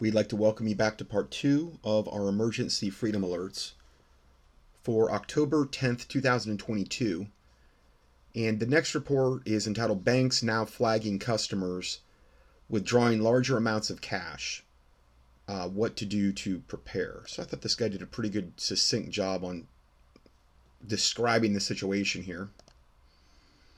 We'd like to welcome you back to part two of our emergency freedom alerts for October 10th, 2022. And the next report is entitled Banks Now Flagging Customers Withdrawing Larger Amounts of Cash. What to do to prepare. So I thought this guy did a pretty good succinct job on describing the situation here.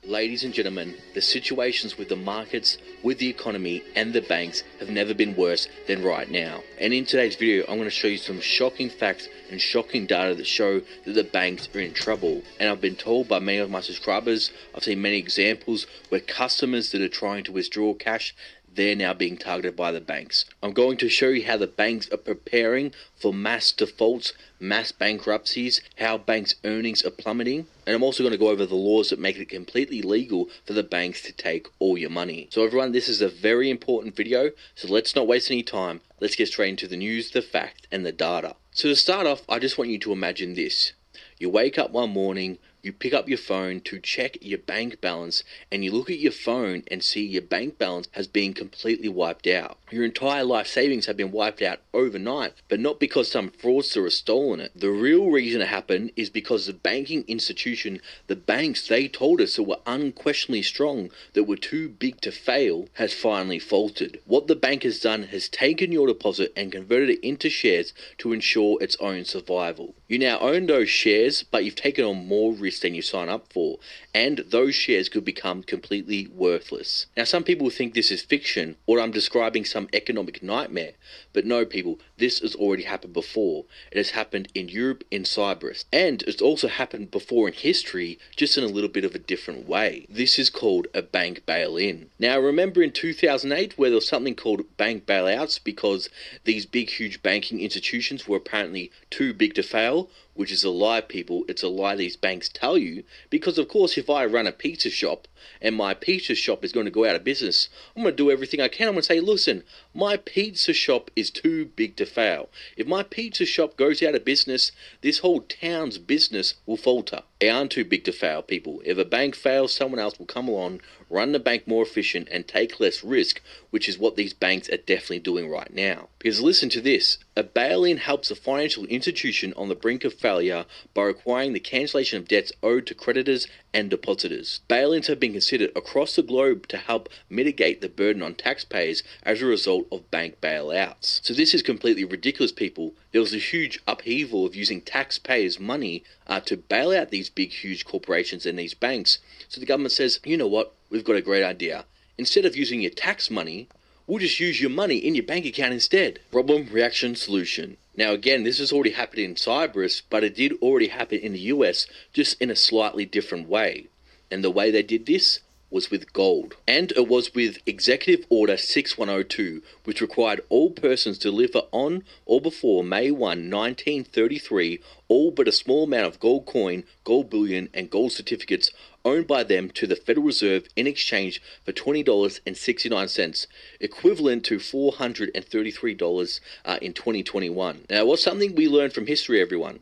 Ladies and gentlemen, the situations with the markets, with the economy and the banks have never been worse than right now. And in today's video, I'm going to show you some shocking facts and shocking data that show that the banks are in trouble. And I've been told by many of my subscribers, I've seen many examples where customers that are trying to withdraw cash, they're now being targeted by the banks. I'm going to show you how the banks are preparing for mass defaults, mass bankruptcies, how banks' earnings are plummeting, and I'm also going to go over the laws that make it completely legal for the banks to take all your money. So everyone, this is a very important video, so let's not waste any time. Let's get straight into the news, the fact, and the data. So to start off, I just want you to imagine this. You wake up one morning, you pick up your phone to check your bank balance, and you look at your phone and see your bank balance has been completely wiped out. Your entire life savings have been wiped out overnight, but not because some fraudster has stolen it. The real reason it happened is because the banking institution, the banks they told us that were unquestionably strong, that were too big to fail, has finally faltered. What the bank has done has taken your deposit and converted it into shares to ensure its own survival. You now own those shares, but you've taken on more risk than you sign up for, and those shares could become completely worthless. Now, some people think this is fiction or I'm describing some economic nightmare, but no, people, this has already happened before. It has happened in Europe, in Cyprus, and it's also happened before in history, just in a little bit of a different way. This is called a bank bail-in. Now, remember in 2008 where there was something called bank bailouts because these big, huge banking institutions were apparently too big to fail? Which is a lie, people. It's a lie these banks tell you, because of course if I run a pizza shop and my pizza shop is going to go out of business, I'm going to do everything I can. I'm going to say, listen, my pizza shop is too big to fail. If my pizza shop goes out of business, this whole town's business will falter. They aren't too big to fail, people. If a bank fails, someone else will come along, run the bank more efficient and take less risk, which is what these banks are definitely doing right now. Because listen to this, a bail-in helps a financial institution on the brink of failure by requiring the cancellation of debts owed to creditors and depositors. Bail-ins have been considered across the globe to help mitigate the burden on taxpayers as a result of bank bailouts. So this is completely ridiculous, people. There was a huge upheaval of using taxpayers' money to bail out these big, huge corporations and these banks. So the government says, you know what, we've got a great idea. Instead of using your tax money, we'll just use your money in your bank account instead. Problem, reaction, solution. Now again, this has already happened in Cyprus, but it did already happen in the US, just in a slightly different way. And the way they did this was with gold. And it was with Executive Order 6102, which required all persons to deliver on or before May 1, 1933, all but a small amount of gold coin, gold bullion, and gold certificates owned by them to the Federal Reserve in exchange for $20.69, equivalent to $433 in 2021. Now, what's something we learned from history, everyone?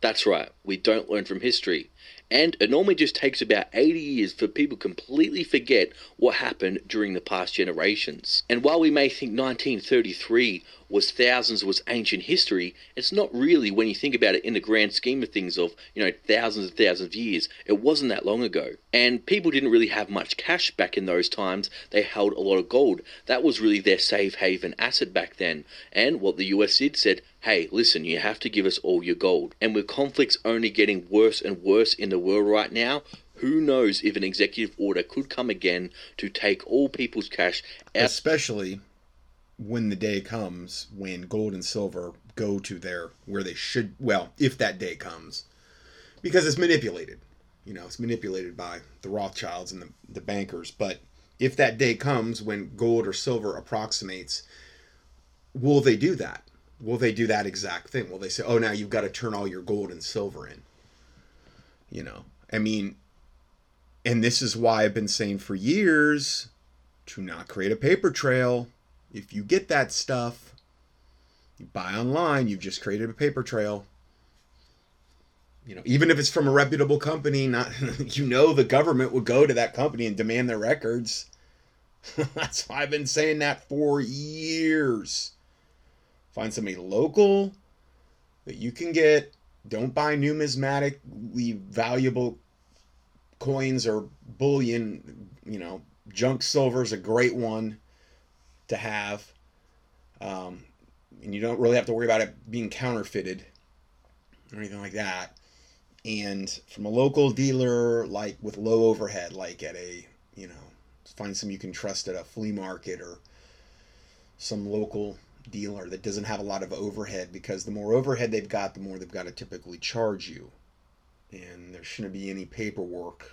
That's right, we don't learn from history. And it normally just takes about 80 years for people to completely forget what happened during the past generations. And while we may think 1933 was thousands was ancient history, it's not really when you think about it in the grand scheme of things of, you know, thousands and thousands of years. It wasn't that long ago. And people didn't really have much cash back in those times. They held a lot of gold. That was really their safe haven asset back then. And what the US did said, hey, listen, you have to give us all your gold. And with conflicts only getting worse and worse in the world right now, who knows if an executive order could come again to take all people's cash out. Especially when the day comes when gold and silver go to their where they should, well, if that day comes, because it's manipulated, you know, it's manipulated by the Rothschilds and the bankers. But if that day comes when gold or silver approximates, will they do that? Will they do that exact thing? Will they say, oh, now you've got to turn all your gold and silver in? You know, I mean, and this is why I've been saying for years to not create a paper trail. If you get that stuff, you buy online, you've just created a paper trail. You know, even if it's from a reputable company, not, you know, the government would go to that company and demand their records. That's why I've been saying that for years. Find somebody local that you can get. Don't buy numismatically valuable coins or bullion. You know, junk silver is a great one to have. And you don't really have to worry about it being counterfeited or anything like that. And from a local dealer, like with low overhead, like at a, you know, find some you can trust at a flea market or some local dealer that doesn't have a lot of overhead, because the more overhead they've got, the more they've got to typically charge you. And there shouldn't be any paperwork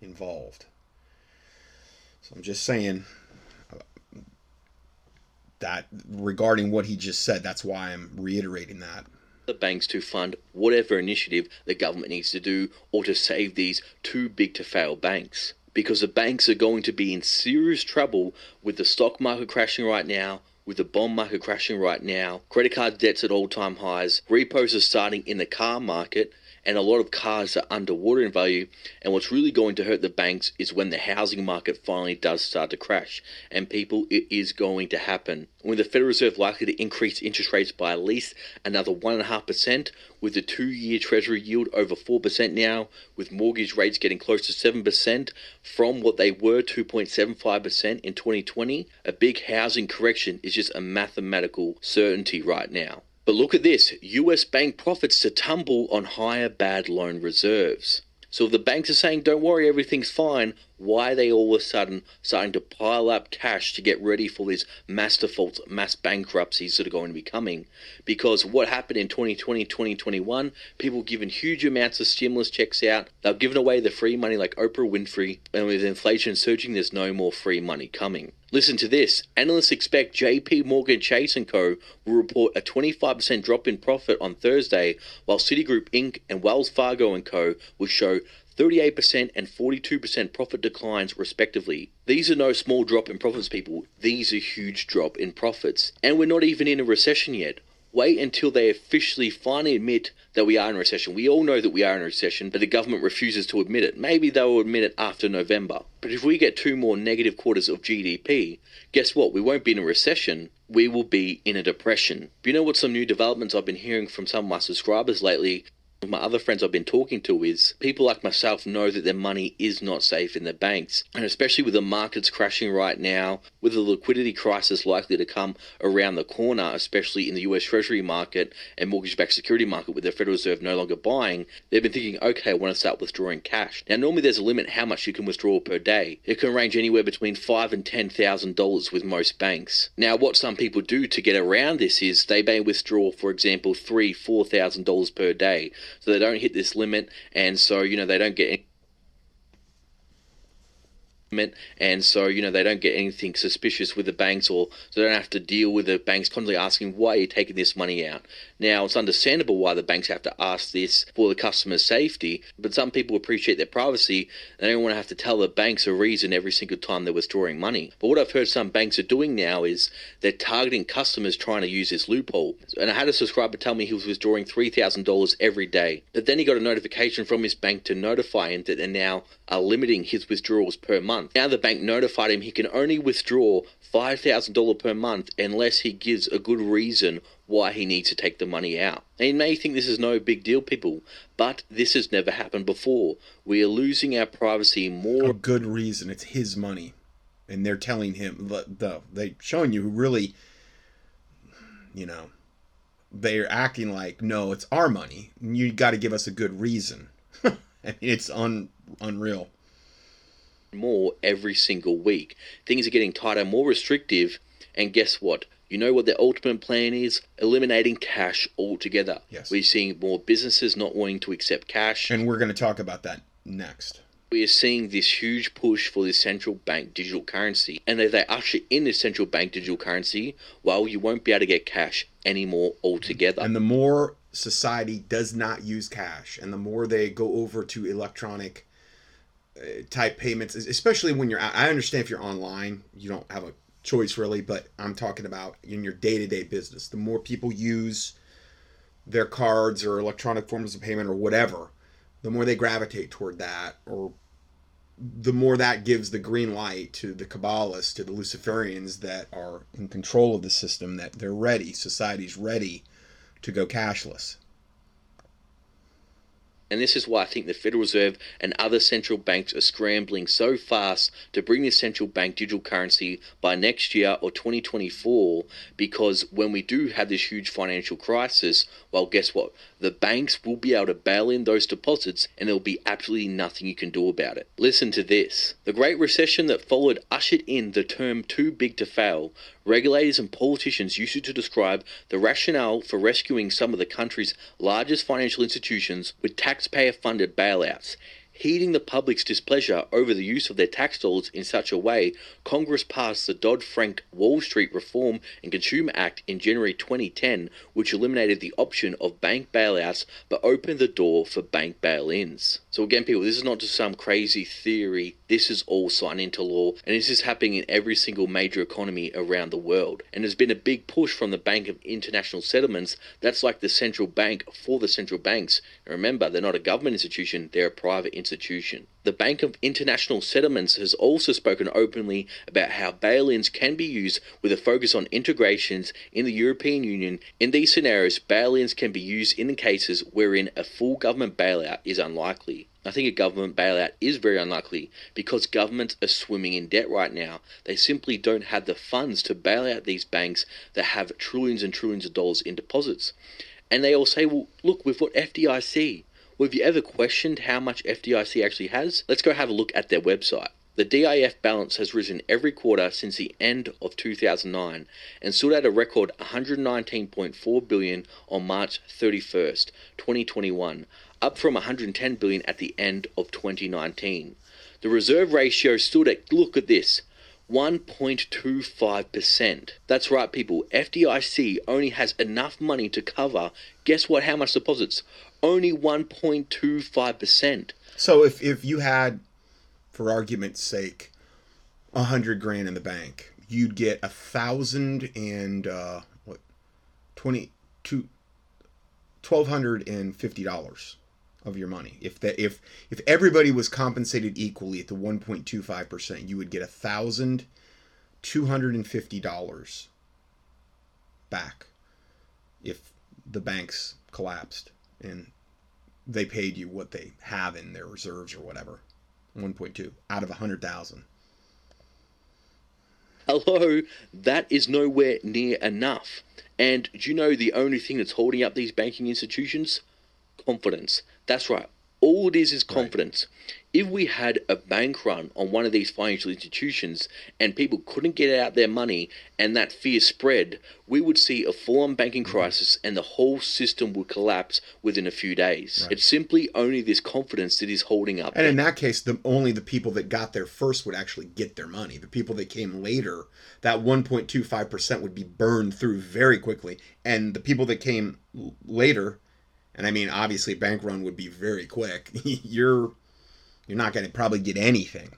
involved. So I'm just saying that regarding what he just said, that's why I'm reiterating that. The banks to fund whatever initiative the government needs to do or to save these too big to fail banks. Because the banks are going to be in serious trouble with the stock market crashing right now, with the bond market crashing right now, credit card debts at all-time highs, repos are starting in the car market, and a lot of cars are underwater in value. And what's really going to hurt the banks is when the housing market finally does start to crash. And people, it is going to happen. With the Federal Reserve likely to increase interest rates by at least another 1.5%, with the two-year Treasury yield over 4% now, with mortgage rates getting close to 7% from what they were 2.75% in 2020, a big housing correction is just a mathematical certainty right now. But look at this, US bank profits to tumble on higher bad loan reserves. So if the banks are saying, don't worry, everything's fine, why are they all of a sudden starting to pile up cash to get ready for these mass defaults, mass bankruptcies that are going to be coming? Because what happened in 2020, 2021, people given huge amounts of stimulus checks out, they've given away the free money like Oprah Winfrey, and with inflation surging, there's no more free money coming. Listen to this. Analysts expect JP Morgan Chase & Co. will report a 25% drop in profit on Thursday, while Citigroup Inc. and Wells Fargo & Co. will show 38% and 42% profit declines respectively. These are no small drop in profits, people. These are huge drop in profits. And we're not even in a recession yet. Wait until they officially finally admit that we are in a recession. We all know that we are in a recession, but the government refuses to admit it. Maybe they will admit it after November. But if we get 2 more negative quarters of GDP, guess what? We won't be in a recession. We will be in a depression. But you know what some new developments I've been hearing from some of my subscribers lately, my other friends I've been talking to, is people like myself know that their money is not safe in the banks. And especially with the markets crashing right now, with the liquidity crisis likely to come around the corner, especially in the US Treasury market and mortgage-backed security market with the Federal Reserve no longer buying, they've been thinking, okay, I want to start withdrawing cash. Now, normally there's a limit how much you can withdraw per day. It can range anywhere between $5,000 and $10,000 with most banks. Now, what some people do to get around this is they may withdraw, for example, $3,000, $4,000 per day. So they don't hit this limit, and so, you know, they don't get anything suspicious with the banks, or so they don't have to deal with the banks constantly asking, why are you taking this money out? Now, it's understandable why the banks have to ask this for the customer's safety, but some people appreciate their privacy. They don't want to have to tell the banks a reason every single time they're withdrawing money. But what I've heard some banks are doing now is they're targeting customers trying to use this loophole. And I had a subscriber tell me he was withdrawing $3,000 every day, but then he got a notification from his bank to notify him that they're now limiting his withdrawals per month. Now the bank notified him he can only withdraw $5,000 per month unless he gives a good reason why he needs to take the money out. Now you may think this is no big deal, people, but this has never happened before. We are losing our privacy more. A good reason. It's his money, and they're telling him. They're showing you really. You know, they're acting like, no, it's our money. You got to give us a good reason. I mean, it's unreal. More every single week. Things are getting tighter, more restrictive, and guess what? You know what their ultimate plan is? Eliminating cash altogether. Yes. We're seeing more businesses not wanting to accept cash. And we're going to talk about that next. We are seeing this huge push for this central bank digital currency. And if they usher in this central bank digital currency, well, you won't be able to get cash anymore altogether. And the more society does not use cash, and the more they go over to electronic type payments, especially when you're out. I understand if you're online, you don't have a choice really, but I'm talking about in your day-to-day business. The more people use their cards or electronic forms of payment or whatever, the more they gravitate toward that, or the more that gives the green light to the Kabbalists, to the Luciferians that are in control of the system, that they're ready, society's ready to go cashless. And this is why I think the Federal Reserve and other central banks are scrambling so fast to bring this central bank digital currency by next year or 2024, because when we do have this huge financial crisis, well, guess what? The banks will be able to bail in those deposits and there'll be absolutely nothing you can do about it. Listen to this. The Great Recession that followed ushered in the term too big to fail. Regulators and politicians used it to describe the rationale for rescuing some of the country's largest financial institutions with taxpayer-funded bailouts. Heeding the public's displeasure over the use of their tax dollars in such a way, Congress passed the Dodd-Frank Wall Street Reform and Consumer Act in January 2010, which eliminated the option of bank bailouts but opened the door for bank bail-ins. So again, people, this is not just some crazy theory. This is all signed into law, and this is happening in every single major economy around the world. And there's been a big push from the Bank of International Settlements. That's like the central bank for the central banks. And remember, they're not a government institution, they're a private institution. The Bank of International Settlements has also spoken openly about how bail-ins can be used with a focus on integrations in the European Union. In these scenarios, bail-ins can be used in the cases wherein a full government bailout is unlikely. I think a government bailout is very unlikely because governments are swimming in debt right now. They simply don't have the funds to bail out these banks that have trillions and trillions of dollars in deposits. And they all say, well, look, we've got FDIC. Well, have you ever questioned how much FDIC actually has? Let's go have a look at their website. The DIF balance has risen every quarter since the end of 2009 and stood at a record $119.4 billion on March 31st, 2021, up from $110 billion at the end of 2019. The reserve ratio stood at, look at this, 1.25%. That's right, people. FDIC only has enough money to cover, guess what, how much deposits? Only 1.25%. So if you had, for argument's sake, $100,000 in the bank, you'd get $1,250 of your money. If everybody was compensated equally at the 1.25%, you would get $1,250 back if the banks collapsed and they paid you what they have in their reserves or whatever. 1.2 out of 100,000. Hello, that is nowhere near enough. And do you know the only thing that's holding up these banking institutions? Confidence. That's right. All it is confidence. Right. If we had a bank run on one of these financial institutions and people couldn't get out their money and that fear spread, we would see a full-on banking crisis and the whole system would collapse within a few days. Right. It's simply only this confidence that is holding up. And in that case, only the people that got there first would actually get their money. The people that came later, that 1.25% would be burned through very quickly. And the people that came later... And I mean, obviously, a bank run would be very quick. You're not going to probably get anything.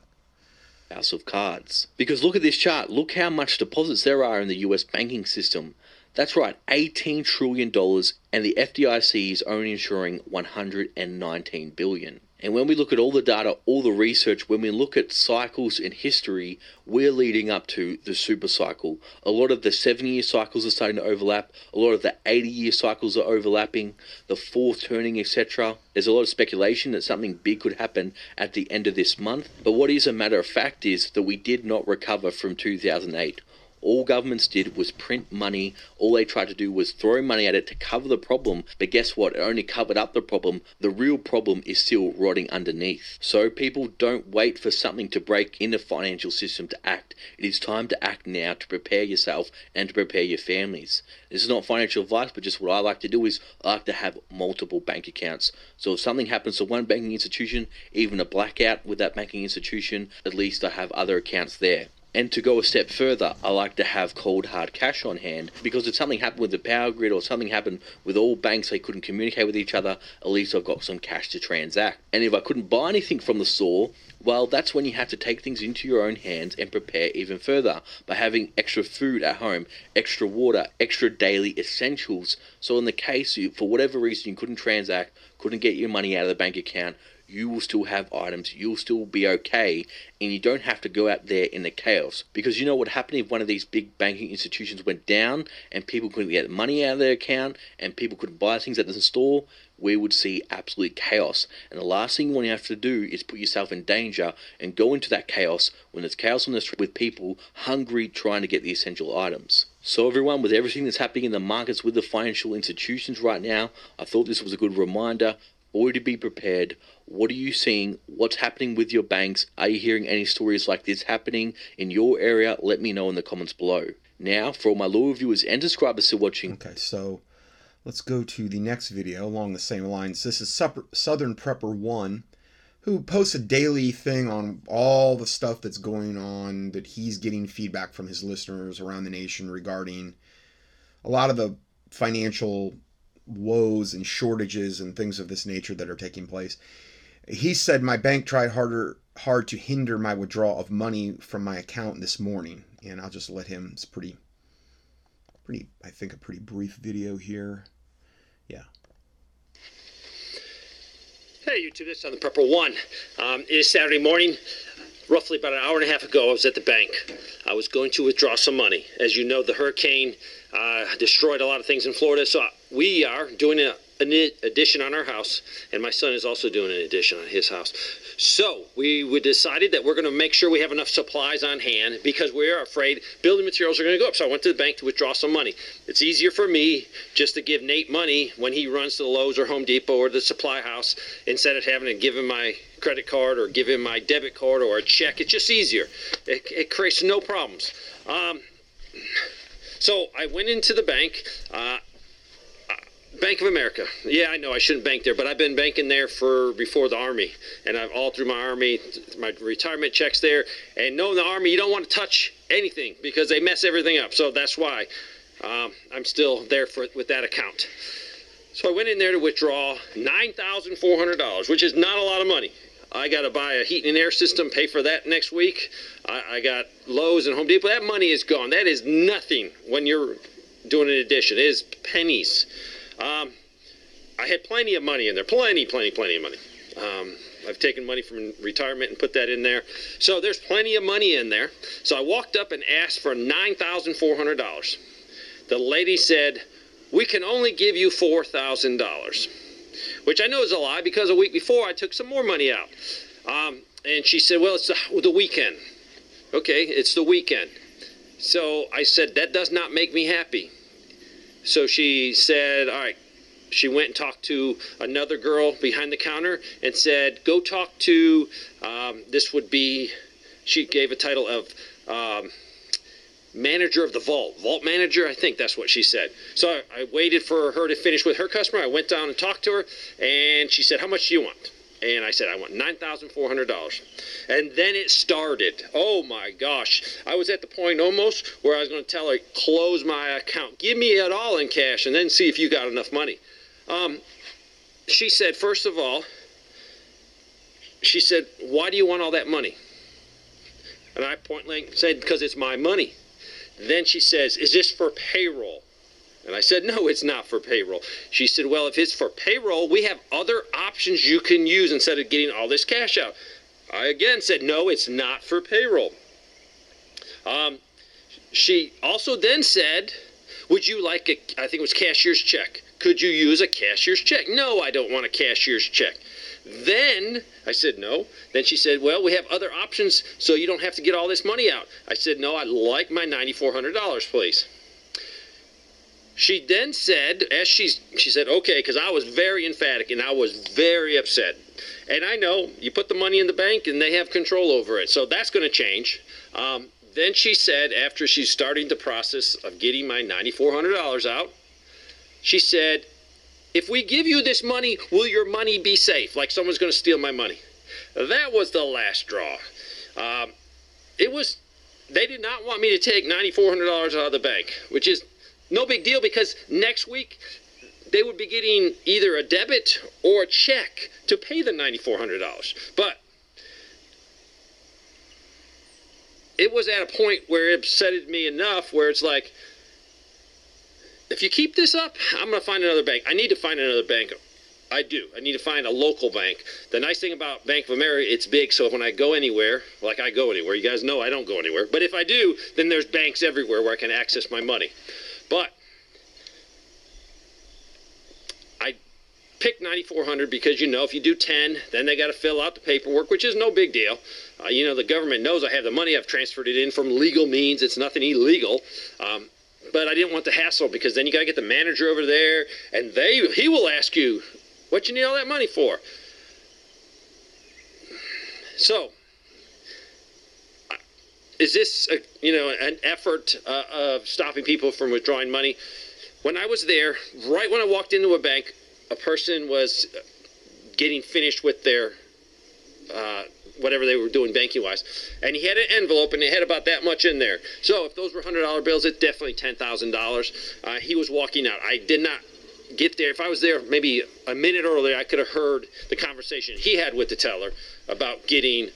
House of cards. Because look at this chart. Look how much deposits there are in the U.S. banking system. That's right, $18 trillion, and the FDIC is only insuring $119 billion. And when we look at all the data, all the research, when we look at cycles in history, we're leading up to the super cycle. A lot of the 7-year cycles are starting to overlap. A lot of the 80-year cycles are overlapping, the fourth turning, etc. There's a lot of speculation that something big could happen at the end of this month. But what is a matter of fact is that we did not recover from 2008. All governments did was print money. All they tried to do was throw money at it to cover the problem. But guess what? It only covered up the problem. The real problem is still rotting underneath. So people, don't wait for something to break in the financial system to act. It is time to act now to prepare yourself and to prepare your families. This is not financial advice, but just what I like to do is I like to have multiple bank accounts. So if something happens to one banking institution, even a blackout with that banking institution, at least I have other accounts there. And to go a step further, I like to have cold hard cash on hand, because if something happened with the power grid or something happened with all banks, they couldn't communicate with each other, at least I've got some cash to transact. And if I couldn't buy anything from the store, well, that's when you have to take things into your own hands and prepare even further by having extra food at home, extra water, extra daily essentials. So in the case you, for whatever reason, you couldn't transact, couldn't get your money out of the bank account, you will still have items, you'll still be okay, and you don't have to go out there in the chaos. Because you know what happened if one of these big banking institutions went down and people couldn't get money out of their account and people couldn't buy things at the store? We would see absolute chaos. And the last thing you have to do is put yourself in danger and go into that chaos when there's chaos on the street with people hungry trying to get the essential items. So everyone, with everything that's happening in the markets with the financial institutions right now, I thought this was a good reminder. Already be prepared. What are you seeing? What's happening with your banks? Are you hearing any stories like this happening in your area? Let me know in the comments below. Now, for all my law reviewers and subscribers still watching. Okay, so let's go to the next video along the same lines. This is Southern Prepper One, who posts a daily thing on all the stuff that's going on, that he's getting feedback from his listeners around the nation regarding a lot of the financial woes and shortages and things of this nature that are taking place. He said, my bank tried hard to hinder my withdrawal of money from my account this morning. And I'll just let him. It's pretty, I think, a pretty brief video here. Yeah. Hey YouTube, this is on the Prepper One. It is Saturday morning. Roughly about an hour and a half ago, I was at the bank. I was going to withdraw some money. As you know, the hurricane destroyed a lot of things in Florida, so we are doing an addition on our house, and my son is also doing an addition on his house. So we decided that we're going to make sure we have enough supplies on hand because we are afraid building materials are going to go up. So I went to the bank to withdraw some money. It's easier for me just to give Nate money when he runs to the Lowe's or Home Depot or the supply house instead of having to give him my credit card or give him my debit card or a check. It's just easier. It creates no problems. So I went into the bank. Bank of America. Yeah, I know I shouldn't bank there, but I've been banking there for before the Army, and I've all through my Army, my retirement checks there. And knowing the Army, you don't want to touch anything because they mess everything up. So that's why I'm still there with that account. So I went in there to withdraw $9,400, which is not a lot of money. I got to buy a heat and air system, pay for that next week. I got Lowe's and Home Depot. That money is gone. That is nothing when you're doing an addition. It is pennies. I had plenty of money in there, plenty of money. I've taken money from retirement and put that in there. So there's plenty of money in there. So I walked up and asked for $9,400. The lady said, we can only give you $4,000, which I know is a lie because a week before I took some more money out. And she said, well, it's the weekend. Okay, it's the weekend. So I said, that does not make me happy. So she said, all right, she went and talked to another girl behind the counter and said, go talk to, this would be, she gave a title of manager of the vault manager, I think that's what she said. So I waited for her to finish with her customer. I went down and talked to her, and she said, how much do you want? And I said, I want $9,400. And then it started. Oh, my gosh. I was at the point almost where I was going to tell her, close my account. Give me it all in cash and then see if you got enough money. She said, first of all, she said, why do you want all that money? And I point blank said, because it's my money. Then she says, is this for payroll? And I said, no, it's not for payroll. She said, well, if it's for payroll, we have other options you can use instead of getting all this cash out. I again said, no, it's not for payroll. She also then said, would you like a, I think it was cashier's check. Could you use a cashier's check? No, I don't want a cashier's check. Then I said, no. Then she said, well, we have other options so you don't have to get all this money out. I said, no, I'd like my $9,400, please. She then said, as she said, okay, because I was very emphatic and I was very upset. And I know you put the money in the bank and they have control over it. So that's going to change. Then she said, after she's starting the process of getting my $9,400 out, she said, if we give you this money, will your money be safe? Like someone's going to steal my money. That was the last straw. It was, they did not want me to take $9,400 out of the bank, which is no big deal because next week they would be getting either a debit or a check to pay the $9,400. But it was at a point where it upsetted me enough where it's like, if you keep this up, I'm going to find another bank. I need to find another bank I do. I need to find a local bank. The nice thing about Bank of America, it's big, so when I go anywhere, like I go anywhere, you guys know I don't go anywhere, but if I do, then there's banks everywhere where I can access my money. But I picked 9,400 because, you know, if you do 10, then they got to fill out the paperwork, which is no big deal. You know, the government knows I have the money. I've transferred it in from legal means. It's nothing illegal. But I didn't want the hassle, because then you got to get the manager over there, and he will ask you, what you need all that money for? So, is this an effort of stopping people from withdrawing money? When I was there, right when I walked into a bank, a person was getting finished with their whatever they were doing banking-wise, and he had an envelope, and it had about that much in there. So if those were $100 bills, it's definitely $10,000. He was walking out. I did not get there. If I was there maybe a minute earlier, I could have heard the conversation he had with the teller about getting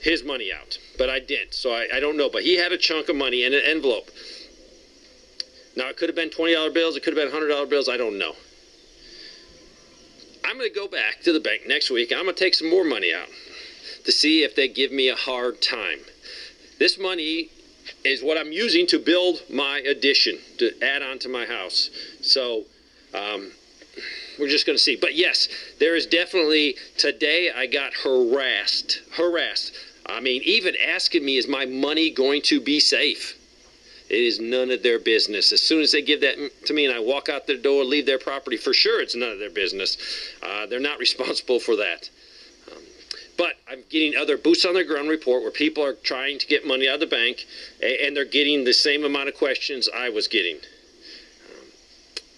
his money out, but I didn't, so I don't know. But he had a chunk of money in an envelope. Now, it could have been $20 bills. It could have been $100 bills. I don't know. I'm going to go back to the bank next week, and I'm going to take some more money out to see if they give me a hard time. This money is what I'm using to build my addition, to add on to my house. So we're just going to see. But yes, there is definitely, today I got harassed. I mean, even asking me, is my money going to be safe? It is none of their business. As soon as they give that to me and I walk out their door, leave their property, for sure it's none of their business. They're not responsible for that. But I'm getting other boots on the ground report where people are trying to get money out of the bank, and they're getting the same amount of questions I was getting.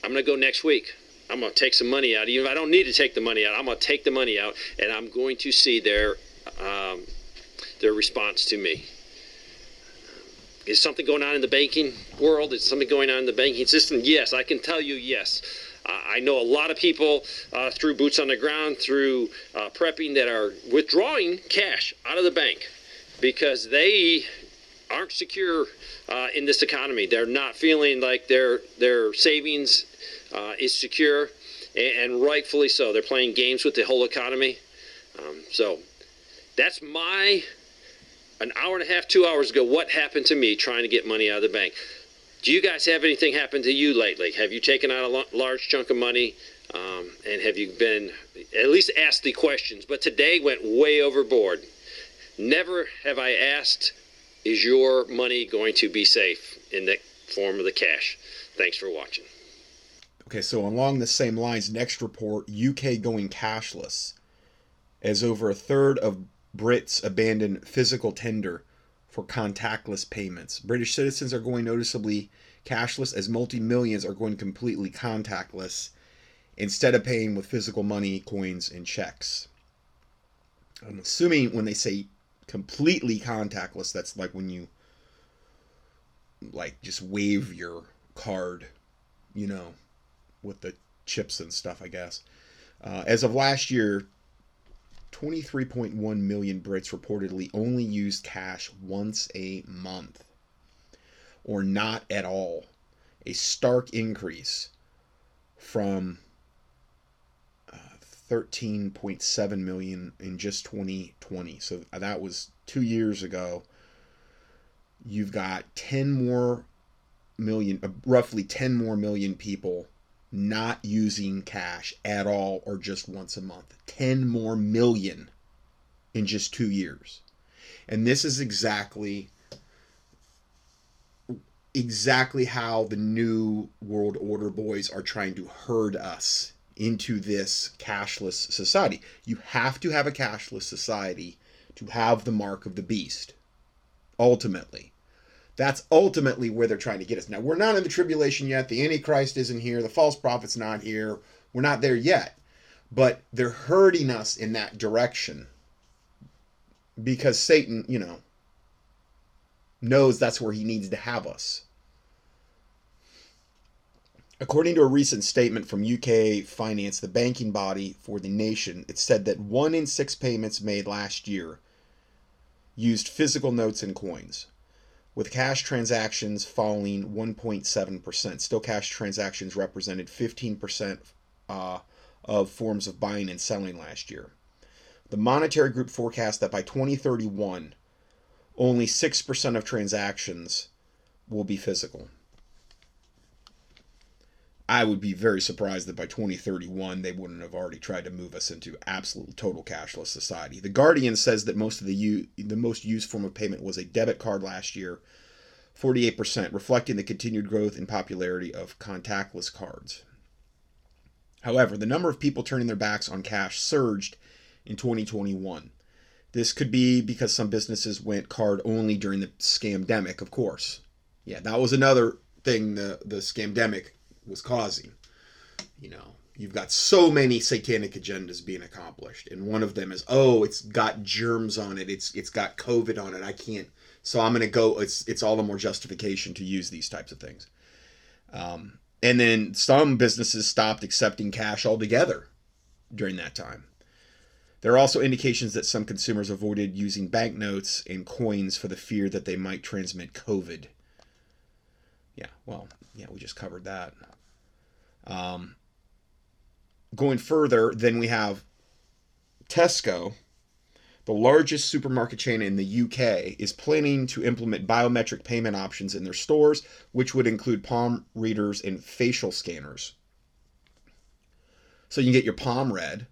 I'm going to go next week. I'm going to take some money out. Even if I don't need to take the money out, I'm going to take the money out, and I'm going to see their response to me. Is something going on in the banking world? Is something going on in the banking system? Yes, I can tell you yes. I know a lot of people through boots on the ground, through prepping, that are withdrawing cash out of the bank because they aren't secure in this economy. They're not feeling like their savings is secure, and rightfully so. They're playing games with the whole economy. So that's an hour and a half, 2 hours ago, what happened to me trying to get money out of the bank. Do you guys have anything happen to you lately? Have you taken out a large chunk of money? And have you been at least asked the questions? But today went way overboard. Never have I asked, is your money going to be safe, in the form of the cash? Thanks for watching. Okay, so along the same lines, next report, UK going cashless as over a third of Brits abandon physical tender for contactless payments. British citizens are going noticeably cashless as multi-millions are going completely contactless instead of paying with physical money, coins, and checks. I'm assuming when they say completely contactless, that's like when you just wave your card, with the chips and stuff, I guess. As of last year, 23.1 million Brits reportedly only use cash once a month, or not at all, a stark increase from 13.7 million in just 2020. So that was 2 years ago. You've got roughly 10 more million people not using cash at all, or just once a month. 10 more million in just 2 years. And this is exactly how the new world order boys are trying to herd us into this cashless society. You have to have a cashless society to have the mark of the beast. Ultimately, that's ultimately where they're trying to get us. Now, we're not in the tribulation yet. The Antichrist isn't here. The false prophet's not here. We're not there yet. But they're herding us in that direction because Satan, knows that's where he needs to have us. According to a recent statement from UK Finance, the banking body for the nation, it said that 1 in 6 payments made last year used physical notes and coins, with cash transactions falling 1.7%. Still, cash transactions represented 15% of forms of buying and selling last year. The monetary group forecast that by 2031, only 6% of transactions will be physical. I would be very surprised that by 2031, they wouldn't have already tried to move us into absolute total cashless society. The Guardian says that most of the most used form of payment was a debit card last year, 48%, reflecting the continued growth in popularity of contactless cards. However, the number of people turning their backs on cash surged in 2021. This could be because some businesses went card only during the scamdemic, of course. Yeah, that was another thing the scamdemic was causing. You know, you've got so many satanic agendas being accomplished, and one of them is, oh, it's got germs on it, it's got COVID on it, I can't, so I'm gonna go. It's all the more justification to use these types of things. And then some businesses stopped accepting cash altogether during that time. There are also indications that some consumers avoided using banknotes and coins for the fear that they might transmit COVID. Yeah, well, yeah, we just covered that. Going further, then we have Tesco, the largest supermarket chain in the UK, is planning to implement biometric payment options in their stores, which would include palm readers and facial scanners. So you can get your palm read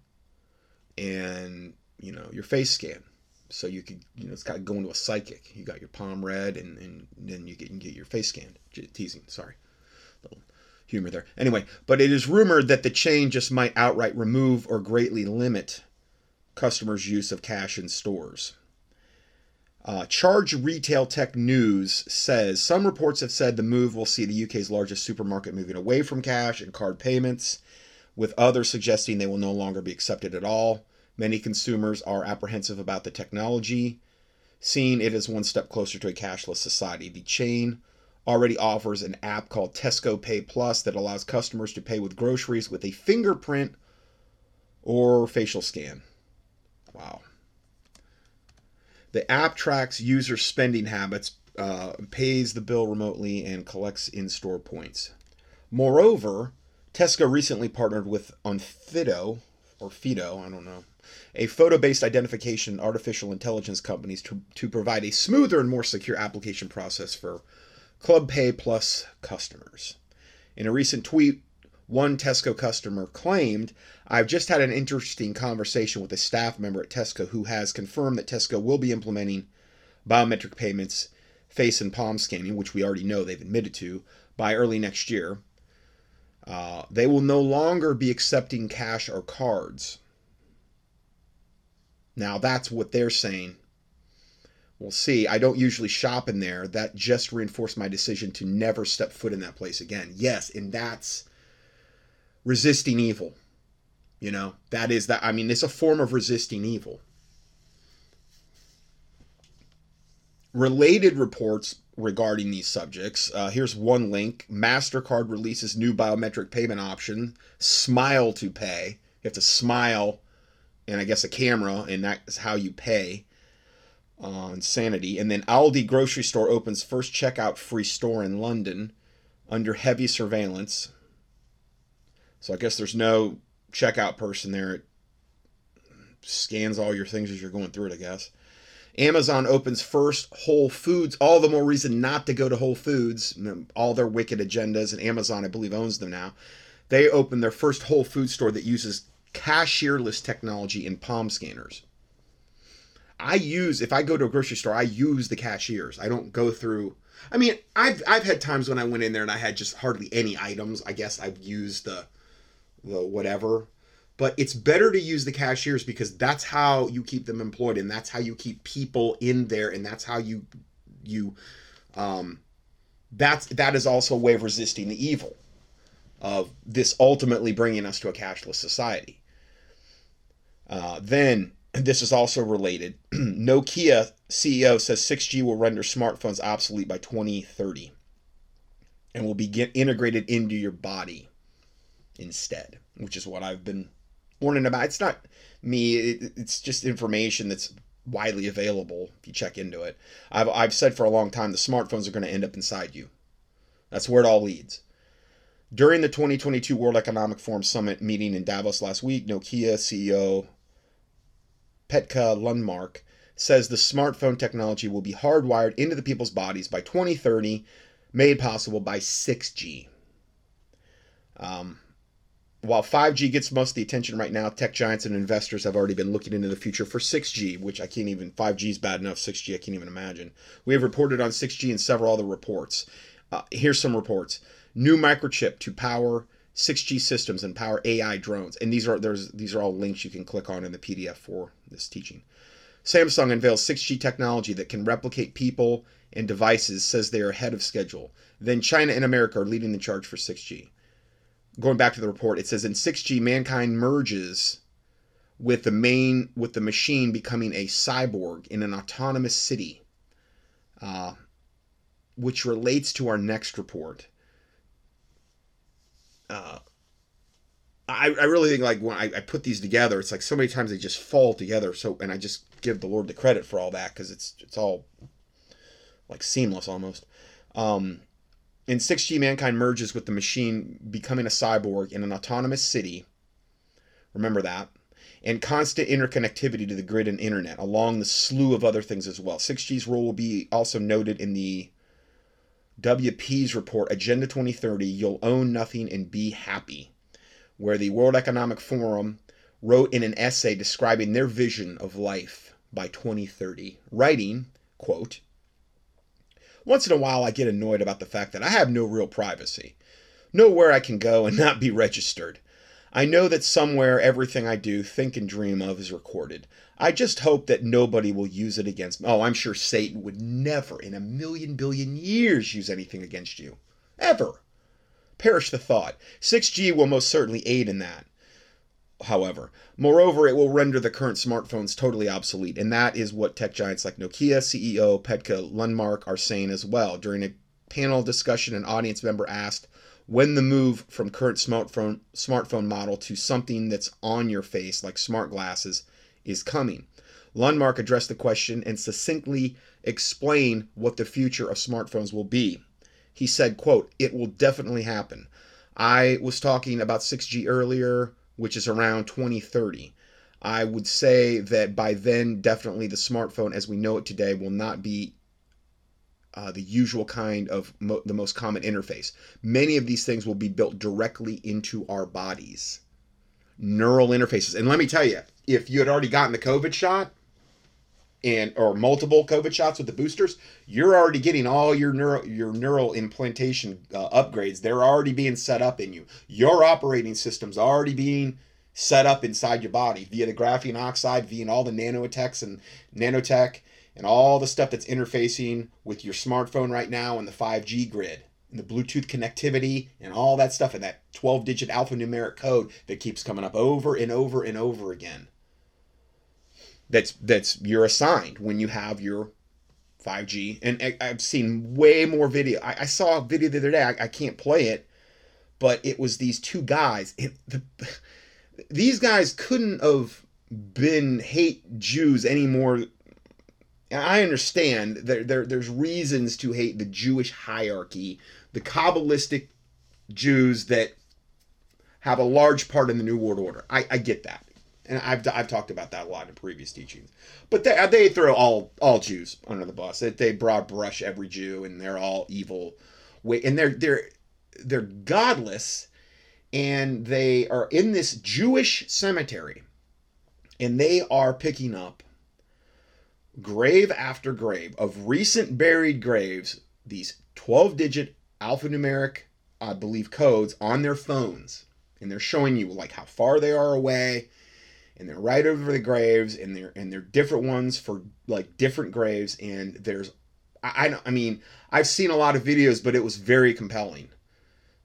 and, you know, your face scan. So you could, you know, it's got going to a psychic. You got your palm read and then you can get your face scanned. Teasing, sorry. A little humor there. Anyway, but it is rumored that the chain just might outright remove or greatly limit customers' use of cash in stores. Charge Retail Tech News says some reports have said the move will see the UK's largest supermarket moving away from cash and card payments, with others suggesting they will no longer be accepted at all. Many consumers are apprehensive about the technology, seeing it as one step closer to a cashless society. The chain already offers an app called Tesco Pay Plus that allows customers to pay with groceries with a fingerprint or facial scan. Wow. The app tracks user spending habits, pays the bill remotely, and collects in-store points. Moreover, Tesco recently partnered with Onfido, or Fido, I don't know, a photo-based identification and artificial intelligence companies to provide a smoother and more secure application process for Club Pay Plus customers. In a recent tweet, one Tesco customer claimed, "I've just had an interesting conversation with a staff member at Tesco who has confirmed that Tesco will be implementing biometric payments, face and palm scanning," which we already know they've admitted to, by early next year. They will no longer be accepting cash or cards. Now that's what they're saying. We'll see. I don't usually shop in there. That just reinforced my decision to never step foot in that place again. Yes, and that's resisting evil. You know, that is that. I mean, it's a form of resisting evil. Related reports regarding these subjects. Here's one link. MasterCard releases new biometric payment option, Smile to Pay. You have to smile and I guess a camera, and that is how you pay on Sanity. And then Aldi grocery store opens first checkout free store in London under heavy surveillance. So I guess there's no checkout person there. It scans all your things as you're going through it, I guess. Amazon opens first Whole Foods. All the more reason not to go to Whole Foods. All their wicked agendas, and Amazon, I believe, owns them now. They opened their first Whole Foods store that uses cashierless technology and palm scanners. If I go to a grocery store, I use the cashiers. I don't go through. I mean, I've had times when I went in there and I had just hardly any items. I guess I've used the whatever. But it's better to use the cashiers because that's how you keep them employed, and that's how you keep people in there, and that's how that is also a way of resisting the evil of this ultimately bringing us to a cashless society. Then this is also related. Nokia CEO says 6G will render smartphones obsolete by 2030 and will be integrated into your body instead, which is what I've been warning about. It's not me. It's just information that's widely available if you check into it. I've said for a long time the smartphones are going to end up inside you. That's where it all leads. During the 2022 World Economic Forum Summit meeting in Davos last week, Nokia CEO Pekka Lundmark says the smartphone technology will be hardwired into the people's bodies by 2030, made possible by 6G. While 5G gets most of the attention right now, tech giants and investors have already been looking into the future for 6G, which I can't even, 5G is bad enough, 6G I can't even imagine. We have reported on 6G in several other reports. Here's some reports. New microchip to power 6G systems and power AI drones. And these are all links you can click on in the PDF for this teaching. Samsung unveils 6G technology that can replicate people and devices, says they are ahead of schedule. Then China and America are leading the charge for 6G. Going back to the report, it says in 6G, mankind merges with the machine, becoming a cyborg in an autonomous city, which relates to our next report. I really think, like, when I put these together, it's like so many times they just fall together. So, and I just give the Lord the credit for all that, because it's all like seamless almost. In 6G, mankind merges with the machine, becoming a cyborg in an autonomous city. Remember that. And constant interconnectivity to the grid and internet, along the slew of other things as well. 6G's role will be also noted in the WP's report, Agenda 2030, You'll Own Nothing and Be Happy, where the World Economic Forum wrote in an essay describing their vision of life by 2030, writing, quote, "Once in a while, I get annoyed about the fact that I have no real privacy, nowhere I can go and not be registered. I know that somewhere everything I do, think, and dream of is recorded. I just hope that nobody will use it against me." Oh, I'm sure Satan would never in a million billion years use anything against you. Ever. Perish the thought. 6G will most certainly aid in that, however. Moreover, it will render the current smartphones totally obsolete, and that is what tech giants like Nokia CEO Pekka Lundmark are saying as well. During a panel discussion, an audience member asked when the move from current smartphone model to something that's on your face, like smart glasses, is coming. Lundmark addressed the question and succinctly explained what the future of smartphones will be. He said, quote, "It will definitely happen. I was talking about 6G earlier, which is around 2030. I would say that by then, definitely the smartphone as we know it today will not be the usual kind of the most common interface. Many of these things will be built directly into our bodies. Neural interfaces." And let me tell you, if you had already gotten the COVID shot or multiple COVID shots with the boosters, you're already getting all your neural implantation upgrades. They're already being set up in you. Your operating system's already being set up inside your body via the graphene oxide, via all the nanotech and all the stuff that's interfacing with your smartphone right now, and the 5G grid and the Bluetooth connectivity and all that stuff, and that 12-digit alphanumeric code that keeps coming up over and over and over again. That's you're assigned when you have your 5G. And I've seen way more video. I saw a video the other day. I can't play it, but it was these two guys. These guys couldn't have been hate Jews anymore. I understand there's reasons to hate the Jewish hierarchy, the Kabbalistic Jews that have a large part in the New World Order. I get that. And I've talked about that a lot in previous teachings. But they throw all Jews under the bus. They broad brush every Jew, and they're all evil. And they're godless, and they are in this Jewish cemetery, and they are picking up grave after grave of recent buried graves, these 12-digit alphanumeric, I believe, codes on their phones. And they're showing you like how far they are away, and they're right over the graves, and they're different ones for like different graves. And there's, I mean, I've seen a lot of videos, but it was very compelling.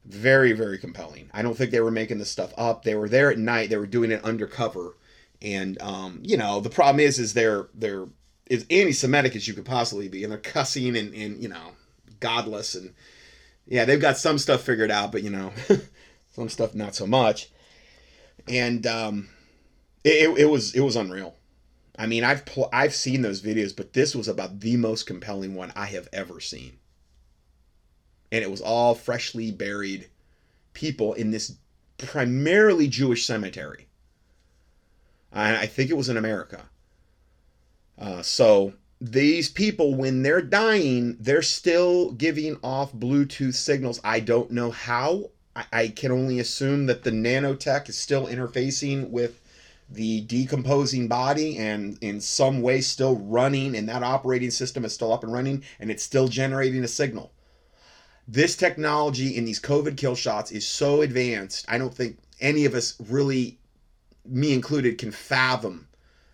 Very, very compelling. I don't think they were making this stuff up. They were there at night. They were doing it undercover. And, you know, the problem is they're as anti-Semitic as you could possibly be, and they're cussing and you know, godless, and yeah, they've got some stuff figured out, but you know, some stuff not so much. And it was unreal. I mean, I've seen those videos, but this was about the most compelling one I have ever seen. And it was all freshly buried people in this primarily Jewish cemetery. I think it was in America. So these people, when they're dying, they're still giving off Bluetooth signals. I don't know how. I can only assume that the nanotech is still interfacing with the decomposing body and in some way still running, and that operating system is still up and running, and it's still generating a signal. This technology in these COVID kill shots is so advanced, I don't think any of us really, me included, can fathom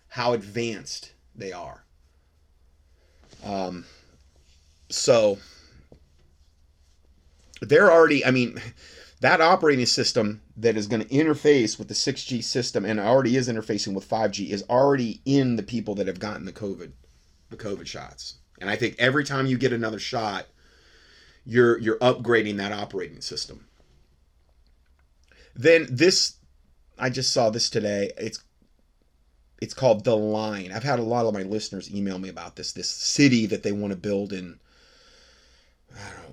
how advanced they are. So they're already, I mean, that operating system that is going to interface with the 6G system and already is interfacing with 5G is already in the people that have gotten the COVID shots. And I think every time you get another shot, you're upgrading that operating system. Then this, I just saw this today. It's called The Line. I've had a lot of my listeners email me about this city that they want to build in.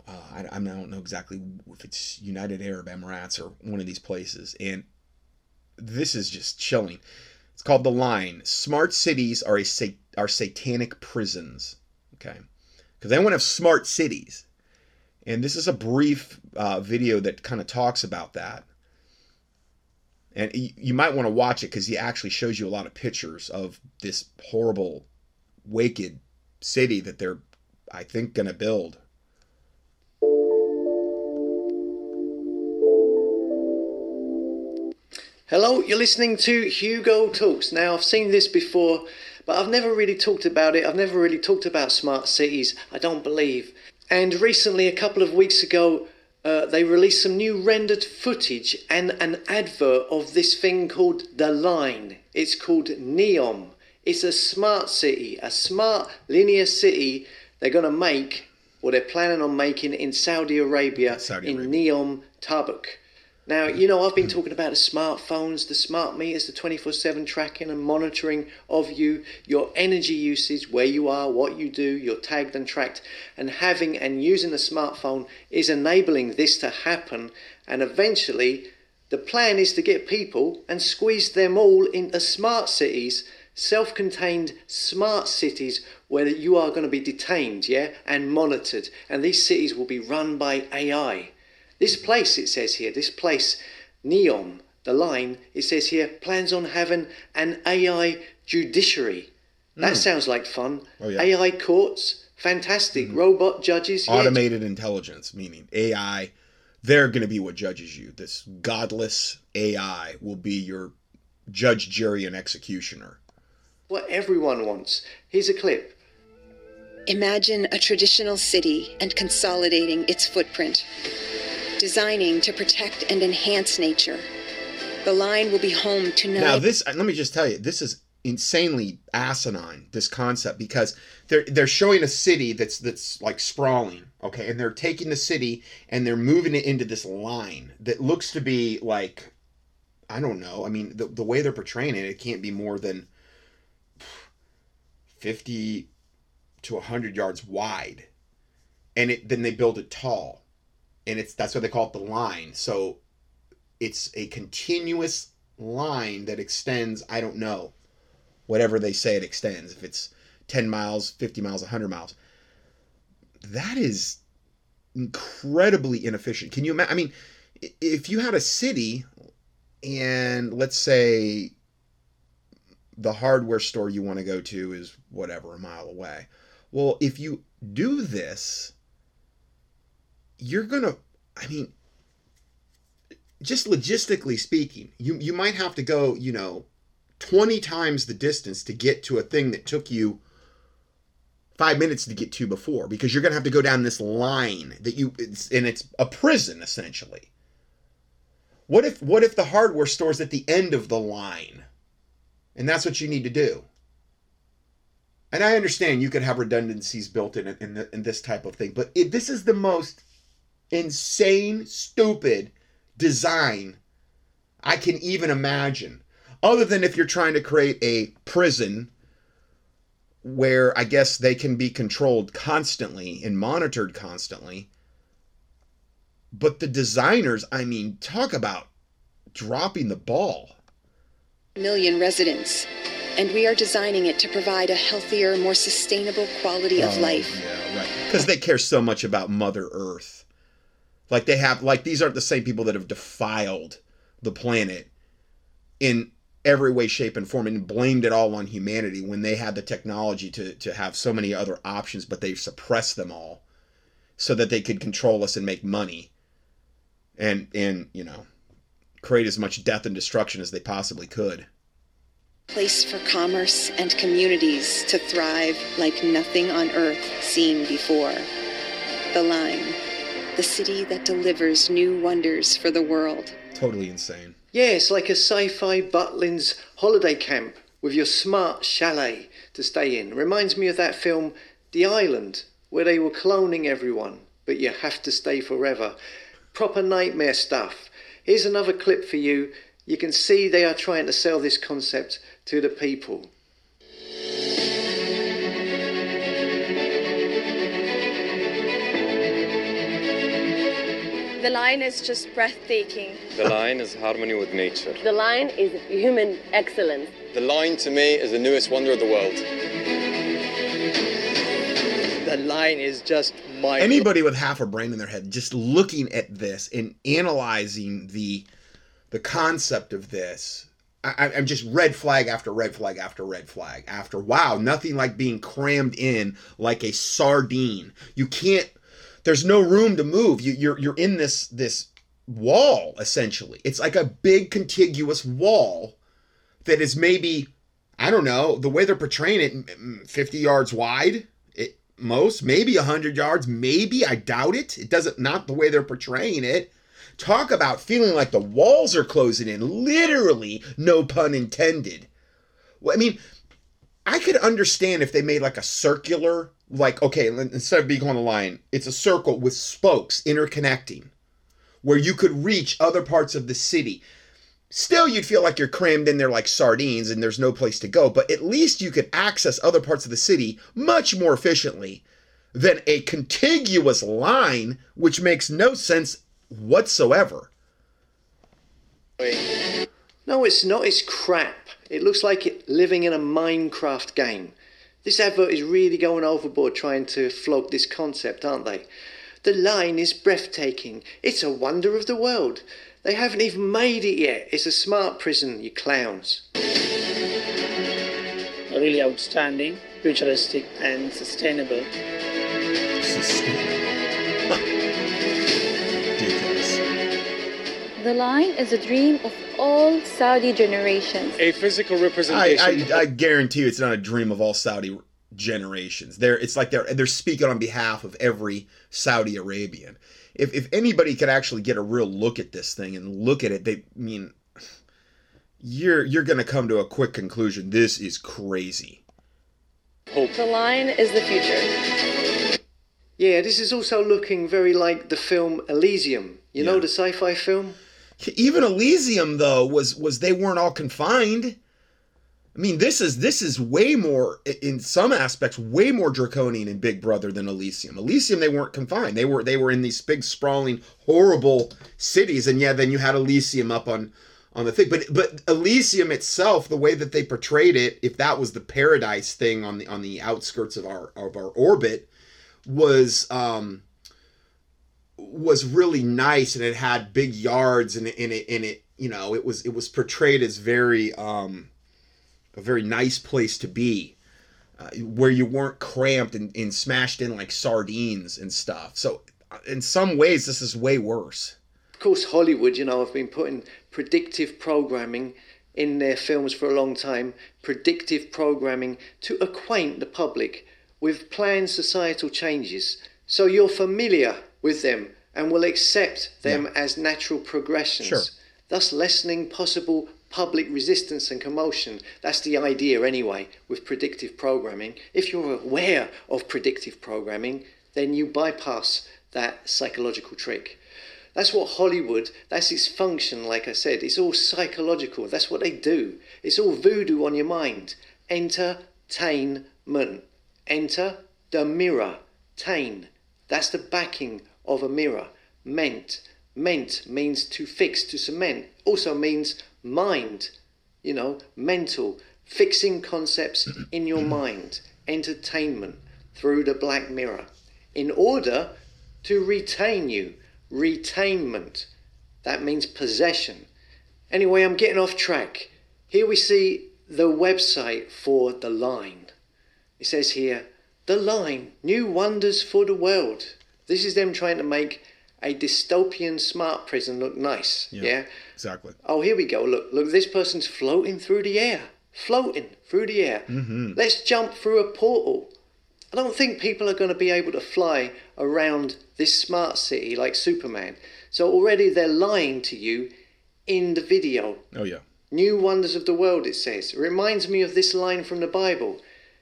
I don't know exactly if it's United Arab Emirates or one of these places. And this is just chilling. It's called The Line. Smart cities are satanic prisons. Okay. Because they want to have smart cities. And this is a brief video that kind of talks about that. And you might want to watch it because he actually shows you a lot of pictures of this horrible, wicked city that they're, I think, going to build. Hello, you're listening to Hugo Talks. Now, I've seen this before, but I've never really talked about it. I've never really talked about smart cities, I don't believe. And recently, a couple of weeks ago, they released some new rendered footage and an advert of this thing called The Line. It's called Neom. It's a smart city, a smart linear city they're going to make, or they're planning on making in Saudi Arabia. Neom, Tabuk. Now, you know, I've been talking about the smartphones, the smart meters, the 24/7 tracking and monitoring of you, your energy usage, where you are, what you do, you're tagged and tracked. And having and using a smartphone is enabling this to happen. And eventually, the plan is to get people and squeeze them all into smart cities, self-contained smart cities where you are going to be detained, yeah, and monitored. And these cities will be run by AI. This place, it says here, this place, Neom, The Line, it says here, plans on having an AI judiciary. That sounds like fun. Oh, yeah. AI courts, fantastic. Robot judges. Automated intelligence, meaning AI. They're going to be what judges you. This godless AI will be your judge, jury, and executioner. What everyone wants. Here's a clip. Imagine a traditional city and consolidating its footprint. Designing to protect and enhance nature. The Line will be home to... Now this, let me just tell you, this is insanely asinine, this concept, because they're showing a city that's like sprawling, okay? And they're taking the city and they're moving it into this line that looks to be like, I don't know. I mean, the way they're portraying it, it can't be more than 50 to 100 yards wide. And then they build it tall. And that's why they call it The Line. So it's a continuous line that extends, I don't know, whatever they say it extends. If it's 10 miles, 50 miles, 100 miles. That is incredibly inefficient. Can you imagine? I mean, if you had a city and let's say the hardware store you want to go to is whatever, a mile away. Well, if you do this... You're going to, I mean, just logistically speaking, you might have to go, 20 times the distance to get to a thing that took you 5 minutes to get to before, because you're going to have to go down this line and it's a prison, essentially. What if the hardware store's at the end of the line? And that's what you need to do. And I understand you could have redundancies built in this type of thing, but this is the most insane, stupid design I can even imagine, other than if you're trying to create a prison where I guess they can be controlled constantly and monitored constantly. But the designers, I mean, talk about dropping the ball. Million residents, and we are designing it to provide a healthier, more sustainable quality of life. Yeah, right. Because they care so much about Mother Earth. Like they have, like these aren't the same people that have defiled the planet in every way, shape, and form and blamed it all on humanity when they had the technology to have so many other options, but they've suppressed them all so that they could control us and make money and you know, create as much death and destruction as they possibly could. Place for commerce and communities to thrive like nothing on earth seen before. The Line, the city that delivers new wonders for the world. Totally insane. Yes, yeah, like a sci-fi Butlins holiday camp with your smart chalet to stay in. Reminds me of that film, The Island, where they were cloning everyone, but you have to stay forever. Proper nightmare stuff. Here's another clip for you. You can see they are trying to sell this concept to the people. The Line is just breathtaking. The Line is harmony with nature. The Line is human excellence. The Line to me is the newest wonder of the world. The Line is just my... Anybody with half a brain in their head just looking at this and analyzing the concept of this, I'm just red flag after red flag after red flag after, wow, nothing like being crammed in like a sardine. You can't, there's no room to move. You're in this wall, essentially. It's like a big contiguous wall that is maybe, I don't know, the way they're portraying it, 50 yards wide at most, maybe 100 yards, maybe, I doubt it. It doesn't, not the way they're portraying it. Talk about feeling like the walls are closing in, literally, no pun intended. Well, I mean, I could understand if they made like a circular, like, okay, instead of being on a line, it's a circle with spokes interconnecting where you could reach other parts of the city. Still, you'd feel like you're crammed in there like sardines and there's no place to go, but at least you could access other parts of the city much more efficiently than a contiguous line, which makes no sense whatsoever. No, it's not. It's crap. It looks like living in a Minecraft game. This advert is really going overboard trying to flog this concept, aren't they? The Line is breathtaking. It's a wonder of the world. They haven't even made it yet. It's a smart prison, you clowns. Really outstanding, futuristic, and sustainable. The Line is a dream of all Saudi generations. A physical representation. I guarantee you it's not a dream of all Saudi generations. It's like they're speaking on behalf of every Saudi Arabian. If anybody could actually get a real look at this thing and look at it, they mean, you're going to come to a quick conclusion. This is crazy. Hope. The Line is the future. Yeah, this is also looking very like the film Elysium. You know the sci-fi film? Even Elysium, though, was they weren't all confined. I mean, this is way more, in some aspects, way more draconian in Big Brother than Elysium. Elysium, they weren't confined. They were in these big, sprawling, horrible cities, and yeah, then you had Elysium up on the thing. But Elysium itself, the way that they portrayed it, if that was the paradise thing on the outskirts of our orbit, was really nice, and it had big yards, and it you know, it was portrayed as very a very nice place to be, where you weren't cramped and smashed in like sardines and stuff. So in some ways this is way worse. Of course, Hollywood, you know, have been putting predictive programming in their films for a long time, predictive programming to acquaint the public with planned societal changes, so you're familiar with them and will accept them as natural progressions, thus lessening possible public resistance and commotion. That's the idea anyway with predictive programming. If you're aware of predictive programming, then you bypass that psychological trick. That's what Hollywood, that's its function, like I said. It's all psychological. That's what they do. It's all voodoo on your mind. Entertainment. Enter the mirror. Tain. That's the backing of a mirror. meant. Meant means to fix, to cement. Also means mind, you know, mental. Fixing concepts in your mind. Entertainment through the Black Mirror. In order to retain you. Retainment. That means possession. Anyway, I'm getting off track. Here we see the website for The Line. It says here, The Line, new wonders for the world. This is them trying to make a dystopian smart prison look nice. Yeah, exactly. Oh, here we go. Look, this person's floating through the air. Floating through the air. Mm-hmm. Let's jump through a portal. I don't think people are going to be able to fly around this smart city like Superman. So already they're lying to you in the video. Oh, yeah. New wonders of the world, it says. It reminds me of this line from the Bible.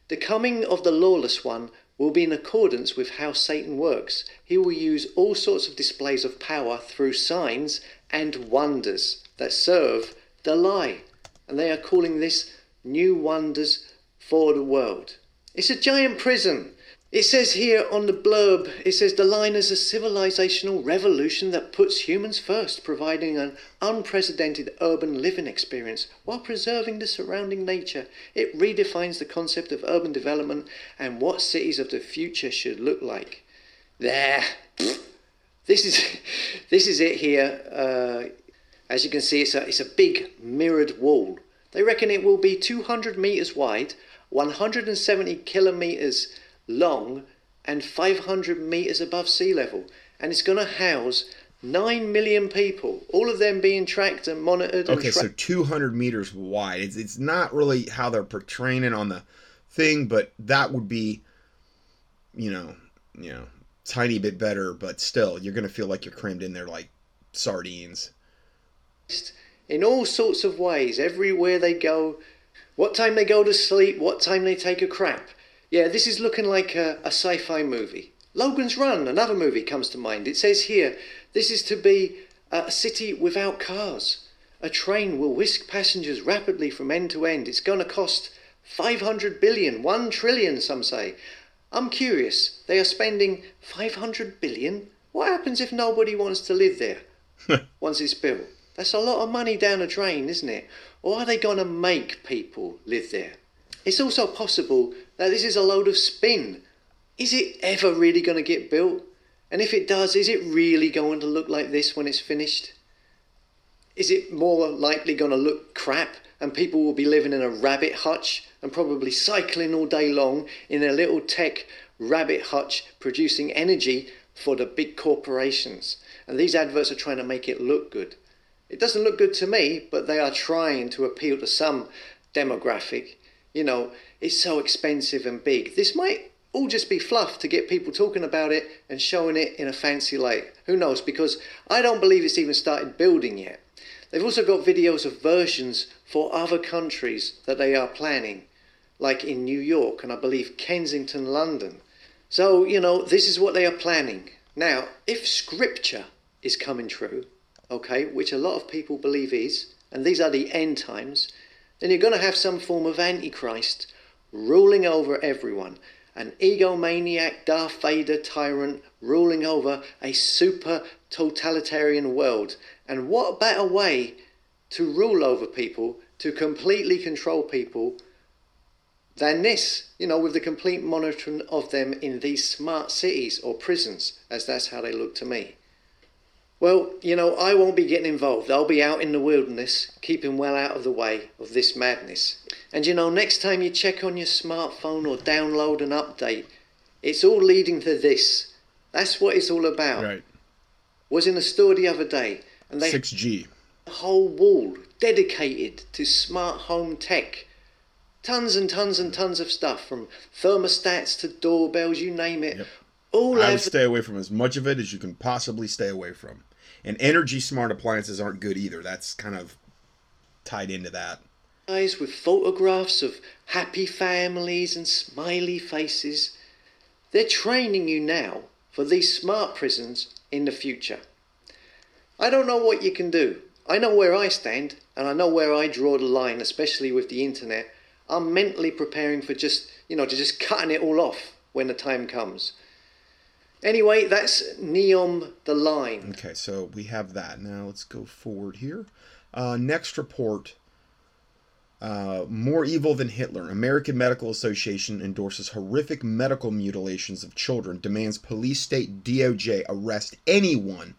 The coming of the lawless one will be in accordance with how Satan works. He will use all sorts of displays of power through signs and wonders that serve the lie. And they are calling this new wonders for the world. It's a giant prison. It says here on the blurb, it says The Line is a civilizational revolution that puts humans first, providing an unprecedented urban living experience while preserving the surrounding nature. It redefines the concept of urban development and what cities of the future should look like. There. This is it here. As you can see, it's a big mirrored wall. They reckon it will be 200 meters wide, 170 kilometers long and 500 meters above sea level, and it's going to house 9 million people, all of them being tracked and monitored. Okay, so 200 meters wide. It's not really how they're portraying it on the thing, but that would be, you know, tiny bit better, but still, you're going to feel like you're crammed in there like sardines. In all sorts of ways, everywhere they go, what time they go to sleep, what time they take a crap. Yeah, this is looking like a sci-fi movie. Logan's Run, another movie, comes to mind. It says here, this is to be a city without cars. A train will whisk passengers rapidly from end to end. It's going to cost 500 billion, 1 trillion, some say. I'm curious. They are spending 500 billion? What happens if nobody wants to live there once it's built? That's a lot of money down a drain, isn't it? Or are they going to make people live there? It's also possible that this is a load of spin. Is it ever really going to get built? And if it does, is it really going to look like this when it's finished? Is it more likely going to look crap and people will be living in a rabbit hutch and probably cycling all day long in a little tech rabbit hutch producing energy for the big corporations? And these adverts are trying to make it look good. It doesn't look good to me, but they are trying to appeal to some demographic. You know, it's so expensive and big. This might all just be fluff to get people talking about it and showing it in a fancy light. Who knows? Because I don't believe it's even started building yet. They've also got videos of versions for other countries that they are planning, like in New York and I believe Kensington, London. So, you know, this is what they are planning. Now, if scripture is coming true, okay, which a lot of people believe is, and these are the end times, then you're going to have some form of antichrist ruling over everyone. An egomaniac, Darth Vader tyrant ruling over a super totalitarian world. And what better way to rule over people, to completely control people, than this? You know, with the complete monitoring of them in these smart cities or prisons, as that's how they look to me. Well, you know, I won't be getting involved. I'll be out in the wilderness, keeping well out of the way of this madness. And, you know, next time you check on your smartphone or download an update, it's all leading to this. That's what it's all about. Right. Was in a store the other day. And they 6G. A whole wall dedicated to smart home tech. Tons and tons and tons of stuff, from thermostats to doorbells, you name it. Yep. All I would stay away from as much of it as you can possibly stay away from. And energy smart appliances aren't good either. That's kind of tied into that. Guys with photographs of happy families and smiley faces. They're training you now for these smart prisons in the future. I don't know what you can do. I know where I stand and I know where I draw the line, especially with the internet. I'm mentally preparing for just cutting it all off when the time comes. Anyway, that's Neom, The Line. Okay, so we have that. Now let's go forward here. Next report. More evil than Hitler. American Medical Association endorses horrific medical mutilations of children, demands police, state, DOJ arrest anyone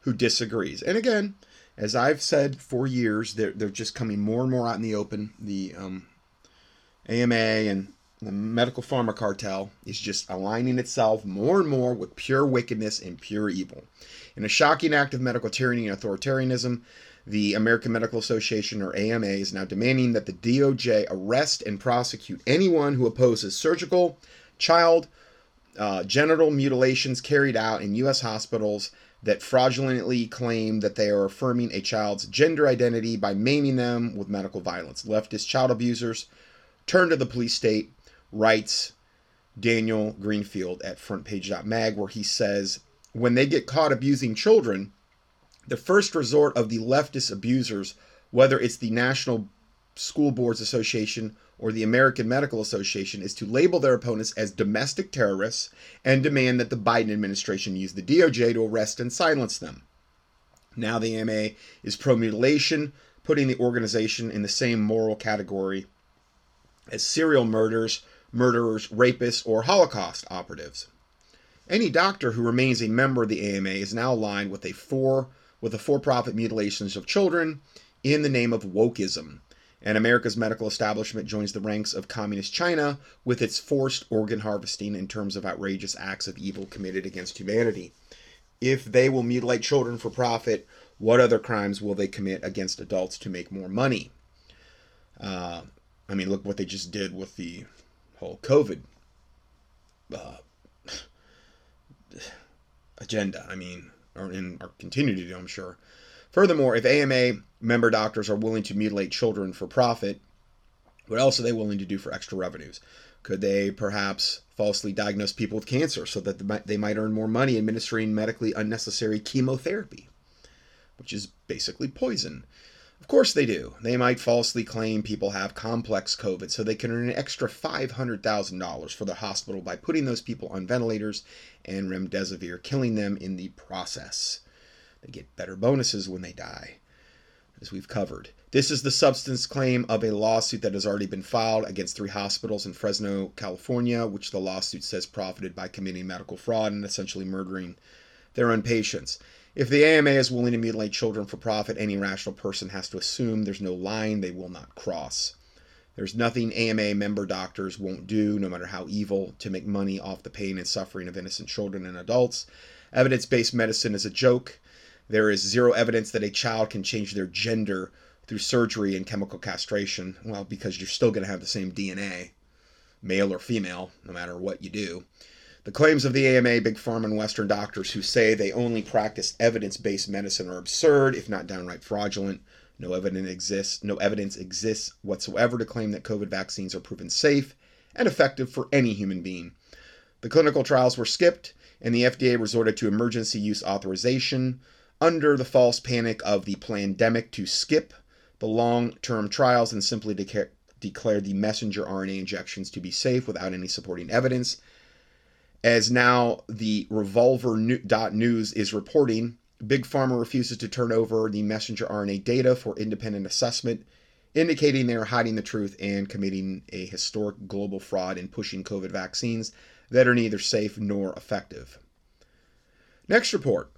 who disagrees. And again, as I've said for years, they're just coming more and more out in the open. The AMA and the medical pharma cartel is just aligning itself more and more with pure wickedness and pure evil. In a shocking act of medical tyranny and authoritarianism, the American Medical Association, or AMA, is now demanding that the DOJ arrest and prosecute anyone who opposes surgical, child, genital mutilations carried out in U.S. hospitals that fraudulently claim that they are affirming a child's gender identity by maiming them with medical violence. Leftist child abusers turn to the police state, writes Daniel Greenfield at frontpage.mag, where he says, when they get caught abusing children, the first resort of the leftist abusers, whether it's the National School Boards Association or the American Medical Association, is to label their opponents as domestic terrorists and demand that the Biden administration use the DOJ to arrest and silence them. Now the AMA is pro-mutilation, putting the organization in the same moral category as serial murderers, rapists, or Holocaust operatives. Any doctor who remains a member of the AMA is now aligned with a for-profit mutilations of children in the name of wokeism. And America's medical establishment joins the ranks of communist China with its forced organ harvesting in terms of outrageous acts of evil committed against humanity. If they will mutilate children for profit, what other crimes will they commit against adults to make more money? I mean, look what they just did with the whole COVID agenda. I mean, or continue to do, I'm sure. Furthermore, if AMA member doctors are willing to mutilate children for profit, what else are they willing to do for extra revenues? Could they perhaps falsely diagnose people with cancer so that they might earn more money administering medically unnecessary chemotherapy, which is basically poison? Of course they do. They might falsely claim people have complex COVID so they can earn an extra $500,000 for their hospital by putting those people on ventilators and remdesivir, killing them in the process. They get better bonuses when they die, as we've covered. This is the substance claim of a lawsuit that has already been filed against 3 hospitals in Fresno, California, which the lawsuit says profited by committing medical fraud and essentially murdering their own patients. If the AMA is willing to mutilate children for profit, any rational person has to assume there's no line they will not cross. There's nothing AMA member doctors won't do, no matter how evil, to make money off the pain and suffering of innocent children and adults. Evidence-based medicine is a joke. There is zero evidence that a child can change their gender through surgery and chemical castration. Well, because you're still going to have the same DNA, male or female, no matter what you do. The claims of the AMA, Big Pharma, and Western doctors who say they only practice evidence-based medicine are absurd, if not downright fraudulent. No evidence exists whatsoever to claim that COVID vaccines are proven safe and effective for any human being. The clinical trials were skipped, and the FDA resorted to emergency use authorization under the false panic of the pandemic to skip the long-term trials and simply declare the messenger RNA injections to be safe without any supporting evidence. As now the Revolver.News is reporting, Big Pharma refuses to turn over the messenger RNA data for independent assessment, indicating they are hiding the truth and committing a historic global fraud in pushing COVID vaccines that are neither safe nor effective. Next report,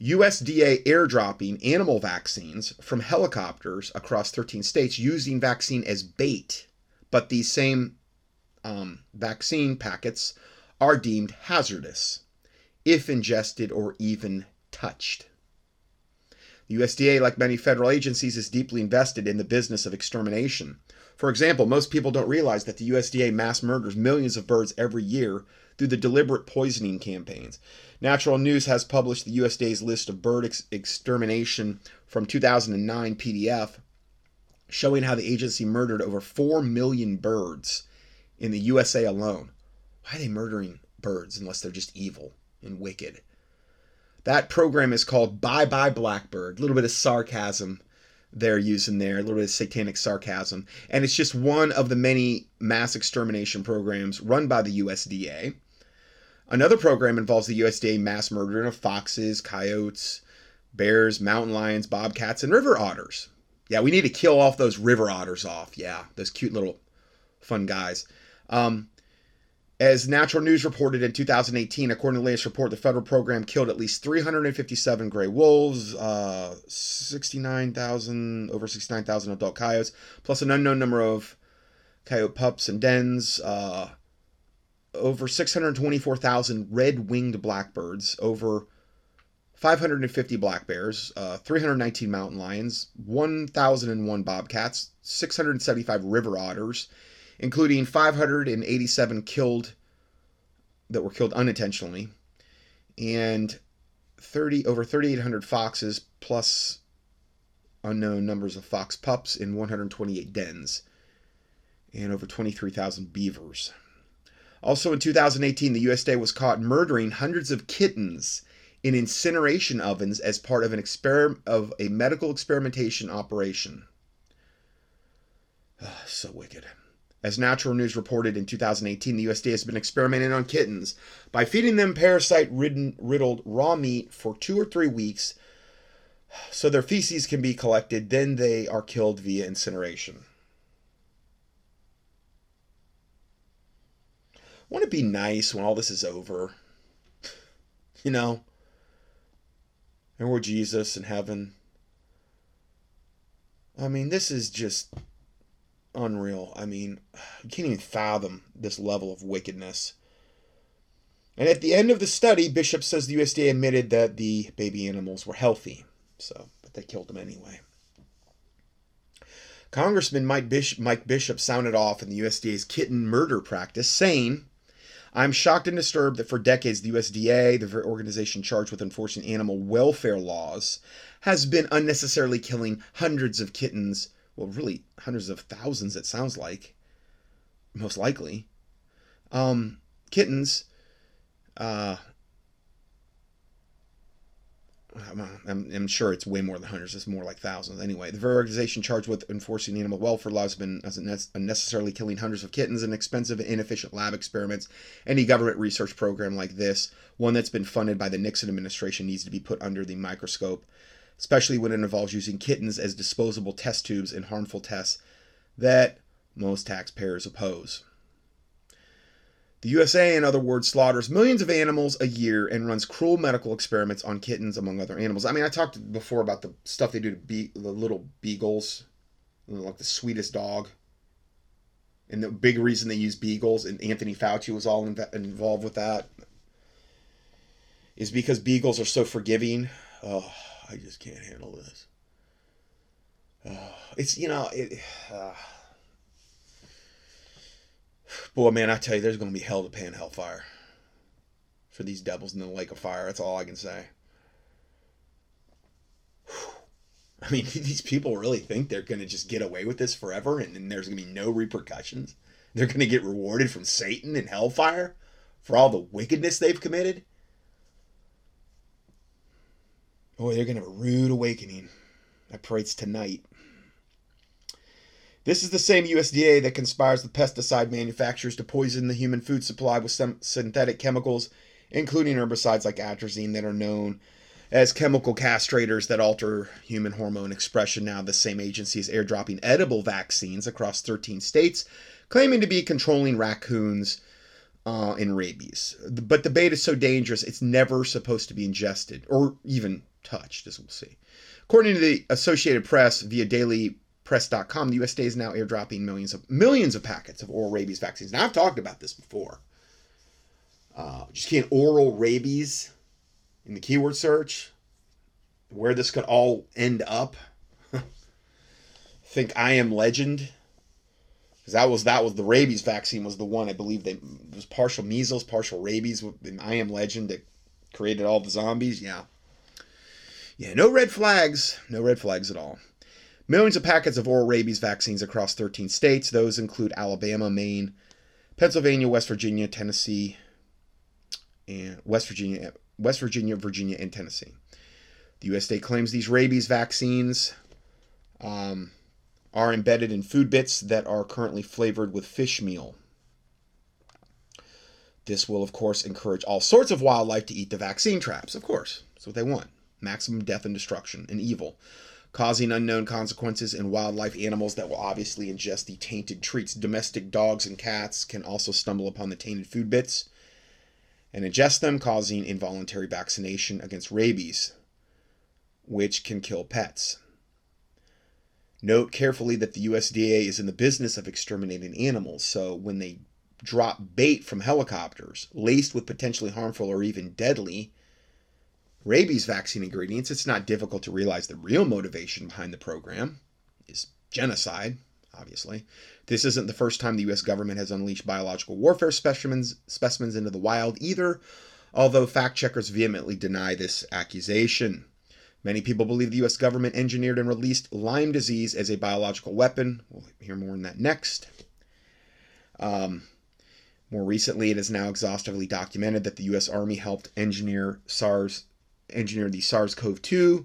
USDA airdropping animal vaccines from helicopters across 13 states using vaccine as bait, but these same vaccine packets are deemed hazardous if ingested or even touched. The USDA, like many federal agencies, is deeply invested in the business of extermination. For example, most people don't realize that the USDA mass murders millions of birds every year through the deliberate poisoning campaigns. Natural News has published the USDA's list of bird extermination from 2009 PDF, showing how the agency murdered over 4 million birds in the USA alone. Why are they murdering birds unless they're just evil and wicked? That program is called Bye Bye Blackbird. A little bit of sarcasm they're using there, a little bit of satanic sarcasm. And it's just one of the many mass extermination programs run by the USDA. Another program involves the USDA mass murdering of foxes, coyotes, bears, mountain lions, bobcats, and river otters. Yeah, we need to kill off those river otters off. Yeah, those cute little fun guys. As Natural News reported in 2018, according to the latest report, the federal program killed at least 357 gray wolves, 69,000 adult coyotes, plus an unknown number of coyote pups and dens, over 624,000 red-winged blackbirds, over 550 black bears, 319 mountain lions, 1,001 bobcats, 675 river otters, including 587 that were killed unintentionally, and over 3,800 foxes, plus unknown numbers of fox pups in 128 dens, and over 23,000 beavers. Also in 2018, the USDA was caught murdering hundreds of kittens in incineration ovens as part of a medical experimentation operation. Oh, so wicked. As Natural News reported in 2018, the USDA has been experimenting on kittens by feeding them parasite-riddled raw meat for 2 or 3 weeks so their feces can be collected, then they are killed via incineration. Won't it be nice when all this is over? You know, and we're Jesus in heaven. I mean, this is just unreal. I mean, you can't even fathom this level of wickedness. And at the end of the study, Bishop says the USDA admitted that the baby animals were healthy. So, but they killed them anyway. Congressman Mike Bishop sounded off in the USDA's kitten murder practice, saying, "I'm shocked and disturbed that for decades the USDA, the organization charged with enforcing animal welfare laws, has been unnecessarily killing hundreds of kittens, well, really hundreds of thousands, it sounds like, most likely, kittens, I'm sure it's way more than hundreds. It's more like thousands. Anyway, the very organization charged with enforcing animal welfare laws has been unnecessarily killing hundreds of kittens in expensive and inefficient lab experiments. Any government research program like this, one that's been funded by the Nixon administration, needs to be put under the microscope, especially when it involves using kittens as disposable test tubes in harmful tests that most taxpayers oppose. The USA, in other words, slaughters millions of animals a year and runs cruel medical experiments on kittens, among other animals." I mean, I talked before about the stuff they do to the little beagles, like the sweetest dog. And the big reason they use beagles, and Anthony Fauci was all involved with that, is because beagles are so forgiving. Oh, I just can't handle this. Oh, it's, you know... Boy, man, I tell you, there's going to be hell to pay in hellfire for these devils in the lake of fire. That's all I can say. Whew. I mean, these people really think they're going to just get away with this forever and then there's going to be no repercussions? They're going to get rewarded from Satan and hellfire for all the wickedness they've committed? Boy, they're going to have a rude awakening. I pray it's tonight. This is the same USDA that conspires with pesticide manufacturers to poison the human food supply with some synthetic chemicals, including herbicides like atrazine that are known as chemical castrators that alter human hormone expression. Now, the same agency is airdropping edible vaccines across 13 states, claiming to be controlling raccoons and rabies. But the bait is so dangerous, it's never supposed to be ingested or even touched, as we'll see. According to the Associated Press, via dailypress.com, the USDA is now airdropping millions of packets of oral rabies vaccines. Now, I've talked about this before. Just key in oral rabies in the keyword search, where this could all end up. Think I Am Legend, because that was the rabies vaccine was the one, I believe it was partial measles, partial rabies in I Am Legend that created all the zombies. Yeah, no red flags at all. Millions of packets of oral rabies vaccines across 13 states. Those include Alabama, Maine, Pennsylvania, West Virginia, and Tennessee. The USDA claims these rabies vaccines are embedded in food bits that are currently flavored with fish meal. This will, of course, encourage all sorts of wildlife to eat the vaccine traps. Of course, that's what they want. Maximum death and destruction and evil, causing unknown consequences in wildlife animals that will obviously ingest the tainted treats. Domestic dogs and cats can also stumble upon the tainted food bits and ingest them, causing involuntary vaccination against rabies, which can kill pets. Note carefully that the USDA is in the business of exterminating animals, so when they drop bait from helicopters laced with potentially harmful or even deadly rabies vaccine ingredients, it's not difficult to realize the real motivation behind the program is genocide, obviously. This isn't the first time the U.S. government has unleashed biological warfare specimens into the wild either, although fact checkers vehemently deny this accusation. Many people believe the U.S. government engineered and released Lyme disease as a biological weapon. We'll hear more on that next. More recently, it is now exhaustively documented that the U.S. Army helped engineer the SARS-CoV-2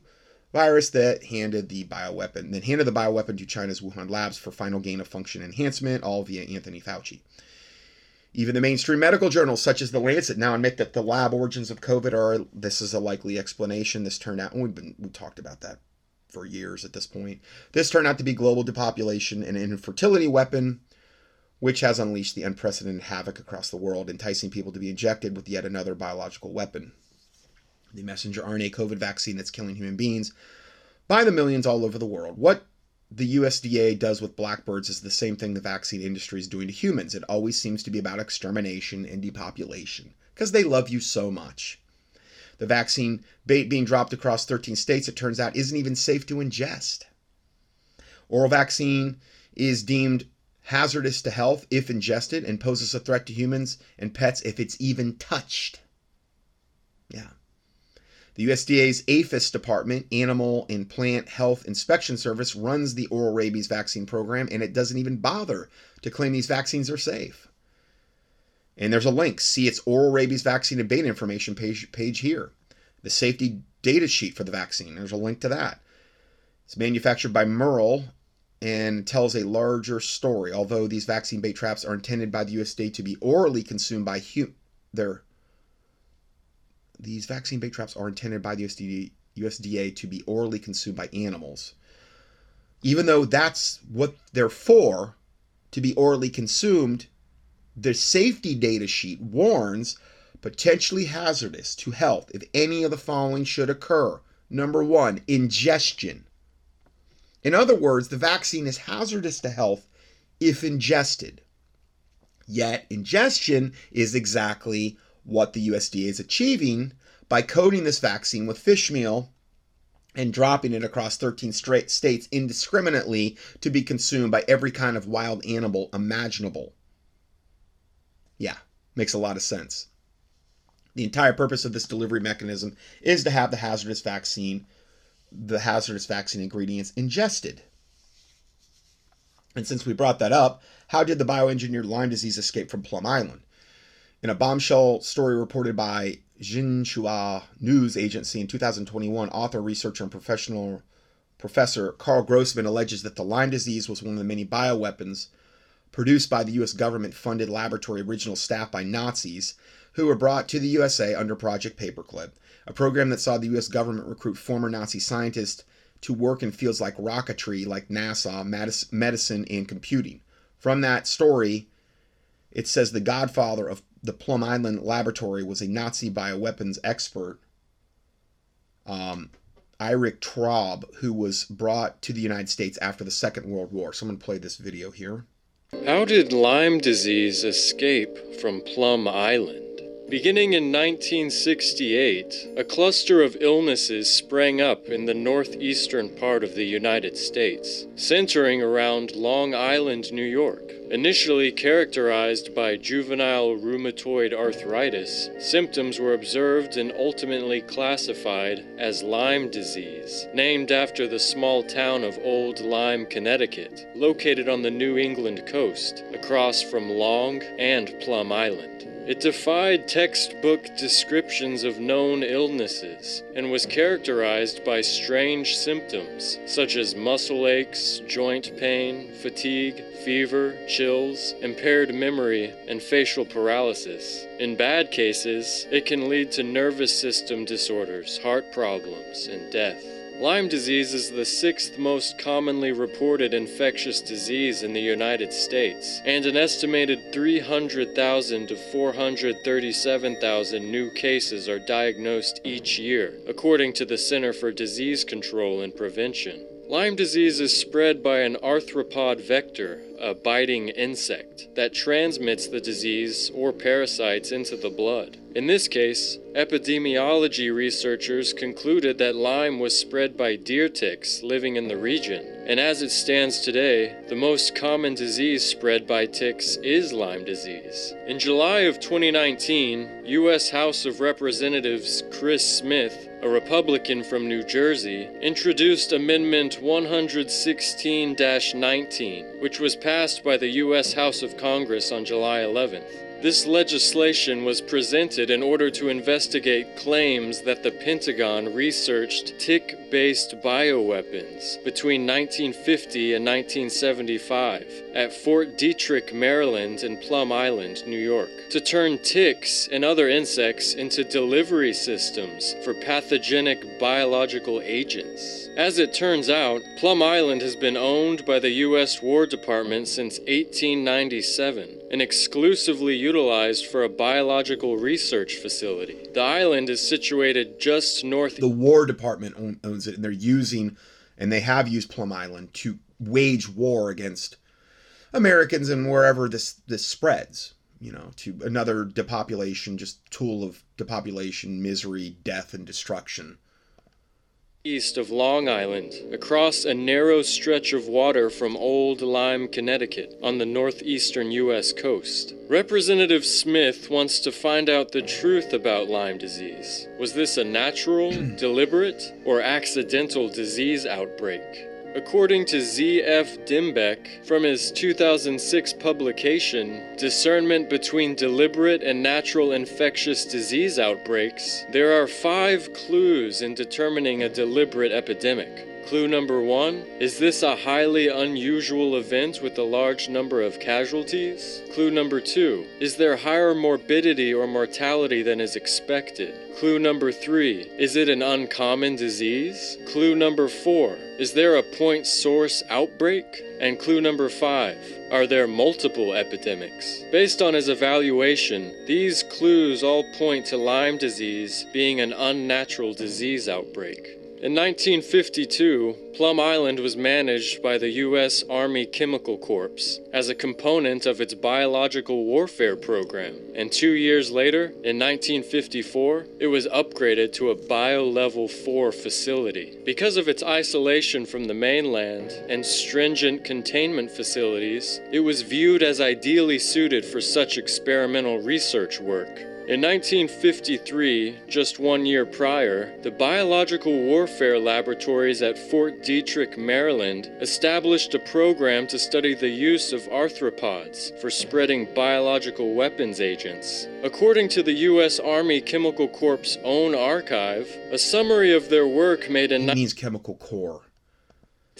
virus that handed the bioweapon to China's Wuhan labs for final gain-of-function enhancement, all via Anthony Fauci. Even the mainstream medical journals, such as The Lancet, now admit that the lab origins of COVID this is a likely explanation. This turned out, and we talked about that for years at this point. This turned out to be global depopulation and an infertility weapon, which has unleashed the unprecedented havoc across the world, enticing people to be injected with yet another biological weapon. The messenger RNA COVID vaccine that's killing human beings by the millions all over the world. What the USDA does with blackbirds is the same thing the vaccine industry is doing to humans. It always seems to be about extermination and depopulation because they love you so much. The vaccine bait being dropped across 13 states, it turns out, isn't even safe to ingest. Oral vaccine is deemed hazardous to health if ingested and poses a threat to humans and pets if it's even touched. Yeah. The USDA's APHIS department, Animal and Plant Health Inspection Service, runs the oral rabies vaccine program, and it doesn't even bother to claim these vaccines are safe. And there's a link. See its oral rabies vaccine and beta information page here. The safety data sheet for the vaccine. There's a link to that. It's manufactured by Merial and tells a larger story. Although these vaccine bait traps are intended by the USDA to be orally consumed by These vaccine bait traps are intended by the USDA to be orally consumed by animals. Even though that's what they're for, to be orally consumed, the safety data sheet warns potentially hazardous to health if any of the following should occur. Number one, ingestion. In other words, the vaccine is hazardous to health if ingested. Yet ingestion is exactly what the USDA is achieving by coating this vaccine with fish meal and dropping it across 13 states indiscriminately to be consumed by every kind of wild animal imaginable. Yeah, makes a lot of sense. The entire purpose of this delivery mechanism is to have the hazardous vaccine ingredients ingested. And since we brought that up, how did the bioengineered Lyme disease escape from Plum Island? In a bombshell story reported by Xinhua News Agency in 2021, author, researcher, and professor Carl Grossman alleges that the Lyme disease was one of the many bioweapons produced by the U.S. government-funded laboratory original staff by Nazis who were brought to the USA under Project Paperclip, a program that saw the U.S. government recruit former Nazi scientists to work in fields like rocketry, like NASA, medicine, and computing. From that story, it says the godfather of the Plum Island laboratory was a Nazi bioweapons expert, Erich Traub, who was brought to the United States after the Second World War. So I'm going to play this video here. How did Lyme disease escape from Plum Island? Beginning in 1968, a cluster of illnesses sprang up in the northeastern part of the United States, centering around Long Island, New York. Initially characterized by juvenile rheumatoid arthritis, symptoms were observed and ultimately classified as Lyme disease, named after the small town of Old Lyme, Connecticut, located on the New England coast, across from Long and Plum Island. It defied textbook descriptions of known illnesses and was characterized by strange symptoms such as muscle aches, joint pain, fatigue, fever, chills, impaired memory, and facial paralysis. In bad cases, it can lead to nervous system disorders, heart problems, and death. Lyme disease is the sixth most commonly reported infectious disease in the United States, and an estimated 300,000 to 437,000 new cases are diagnosed each year, according to the Center for Disease Control and Prevention. Lyme disease is spread by an arthropod vector, a biting insect, that transmits the disease or parasites into the blood. In this case, epidemiology researchers concluded that Lyme was spread by deer ticks living in the region, and as it stands today, the most common disease spread by ticks is Lyme disease. In July of 2019, U.S. House of Representatives Chris Smith, a Republican from New Jersey, introduced Amendment 116-19, which was passed by the U.S. House of Congress on July 11th. This legislation was presented in order to investigate claims that the Pentagon researched tick-based bioweapons between 1950 and 1975 at Fort Detrick, Maryland and Plum Island, New York, to turn ticks and other insects into delivery systems for pathogenic biological agents. As it turns out, Plum Island has been owned by the U.S. War Department since 1897 and exclusively utilized for a biological research facility. The island is situated just north. The War Department owns it, and they're using, and they have used Plum Island to wage war against Americans and wherever this spreads, you know, to another depopulation, just tool of depopulation, misery, death, and destruction. East of Long Island, across a narrow stretch of water from Old Lyme, Connecticut, on the northeastern U.S. coast. Representative Smith wants to find out the truth about Lyme disease. Was this a natural, deliberate, or accidental disease outbreak? According to Z.F. Dimbeck, from his 2006 publication, Discernment Between Deliberate and Natural Infectious Disease Outbreaks, there are 5 clues in determining a deliberate epidemic. Clue number 1, is this a highly unusual event with a large number of casualties? Clue number 2, is there higher morbidity or mortality than is expected? Clue number 3, is it an uncommon disease? Clue number 4, is there a point source outbreak? And clue number 5, are there multiple epidemics? Based on his evaluation, these clues all point to Lyme disease being an unnatural disease outbreak. In 1952, Plum Island was managed by the U.S. Army Chemical Corps as a component of its biological warfare program, and 2 years later, in 1954, it was upgraded to a Bio-Level 4 facility. Because of its isolation from the mainland and stringent containment facilities, it was viewed as ideally suited for such experimental research work. In 1953, just 1 year prior, the Biological Warfare Laboratories at Fort Detrick, Maryland, established a program to study the use of arthropods for spreading biological weapons agents. According to the U.S. Army Chemical Corps' own archive, a summary of their work made in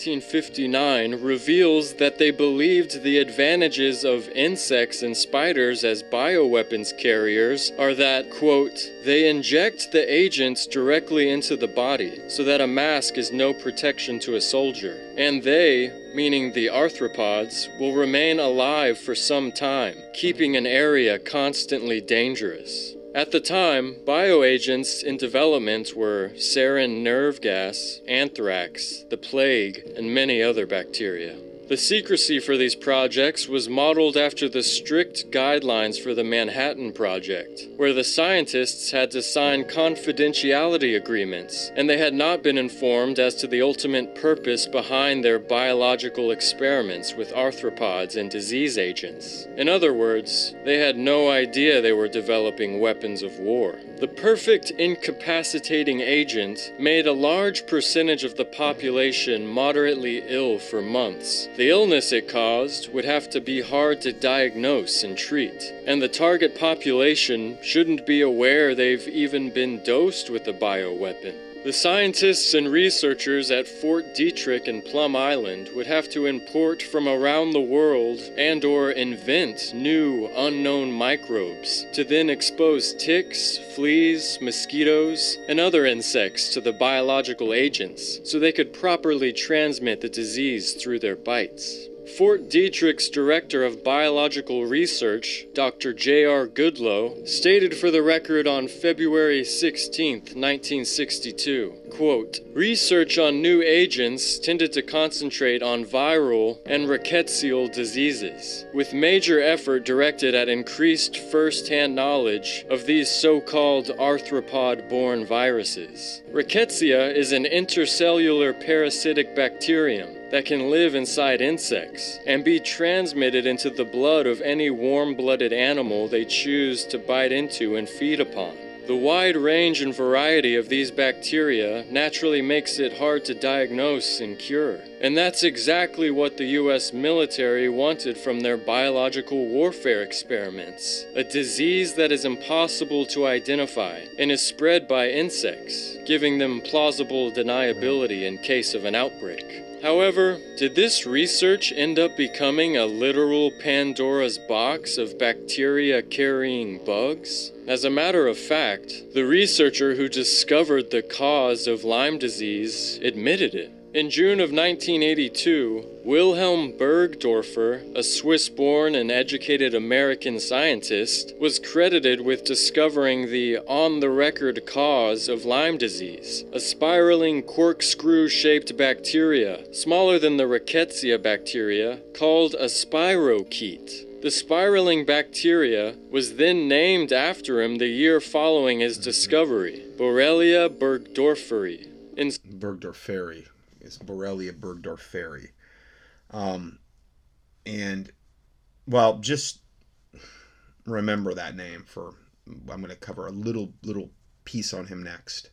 1959 reveals that they believed the advantages of insects and spiders as bioweapons carriers are that, quote, they inject the agents directly into the body so that a mask is no protection to a soldier, and they, meaning the arthropods, will remain alive for some time, keeping an area constantly dangerous. At the time, bioagents in development were sarin nerve gas, anthrax, the plague, and many other bacteria. The secrecy for these projects was modeled after the strict guidelines for the Manhattan Project, where the scientists had to sign confidentiality agreements, and they had not been informed as to the ultimate purpose behind their biological experiments with arthropods and disease agents. In other words, they had no idea they were developing weapons of war. The perfect incapacitating agent made a large percentage of the population moderately ill for months. The illness it caused would have to be hard to diagnose and treat, and the target population shouldn't be aware they've even been dosed with a bioweapon. The scientists and researchers at Fort Detrick and Plum Island would have to import from around the world and/or invent new, unknown microbes to then expose ticks, fleas, mosquitoes, and other insects to the biological agents so they could properly transmit the disease through their bites. Fort Detrick's Director of Biological Research, Dr. J.R. Goodloe, stated for the record on February 16, 1962, quote, "Research on new agents tended to concentrate on viral and rickettsial diseases, with major effort directed at increased first-hand knowledge of these so-called arthropod-borne viruses. Rickettsia is an intercellular parasitic bacterium that can live inside insects and be transmitted into the blood of any warm-blooded animal they choose to bite into and feed upon. The wide range and variety of these bacteria naturally makes it hard to diagnose and cure. And that's exactly what the U.S. military wanted from their biological warfare experiments, a disease that is impossible to identify and is spread by insects, giving them plausible deniability in case of an outbreak. However, did this research end up becoming a literal Pandora's box of bacteria-carrying bugs? As a matter of fact, the researcher who discovered the cause of Lyme disease admitted it. In June of 1982, Wilhelm Burgdorfer, a Swiss-born and educated American scientist, was credited with discovering the on-the-record cause of Lyme disease, a spiraling corkscrew-shaped bacteria, smaller than the Rickettsia bacteria, called a spirochete. The spiraling bacteria was then named after him the year following his discovery, Borrelia burgdorferi. Burgdorferi. It's Borrelia burgdorferi. And, well, just remember that name for, I'm going to cover a little piece on him next.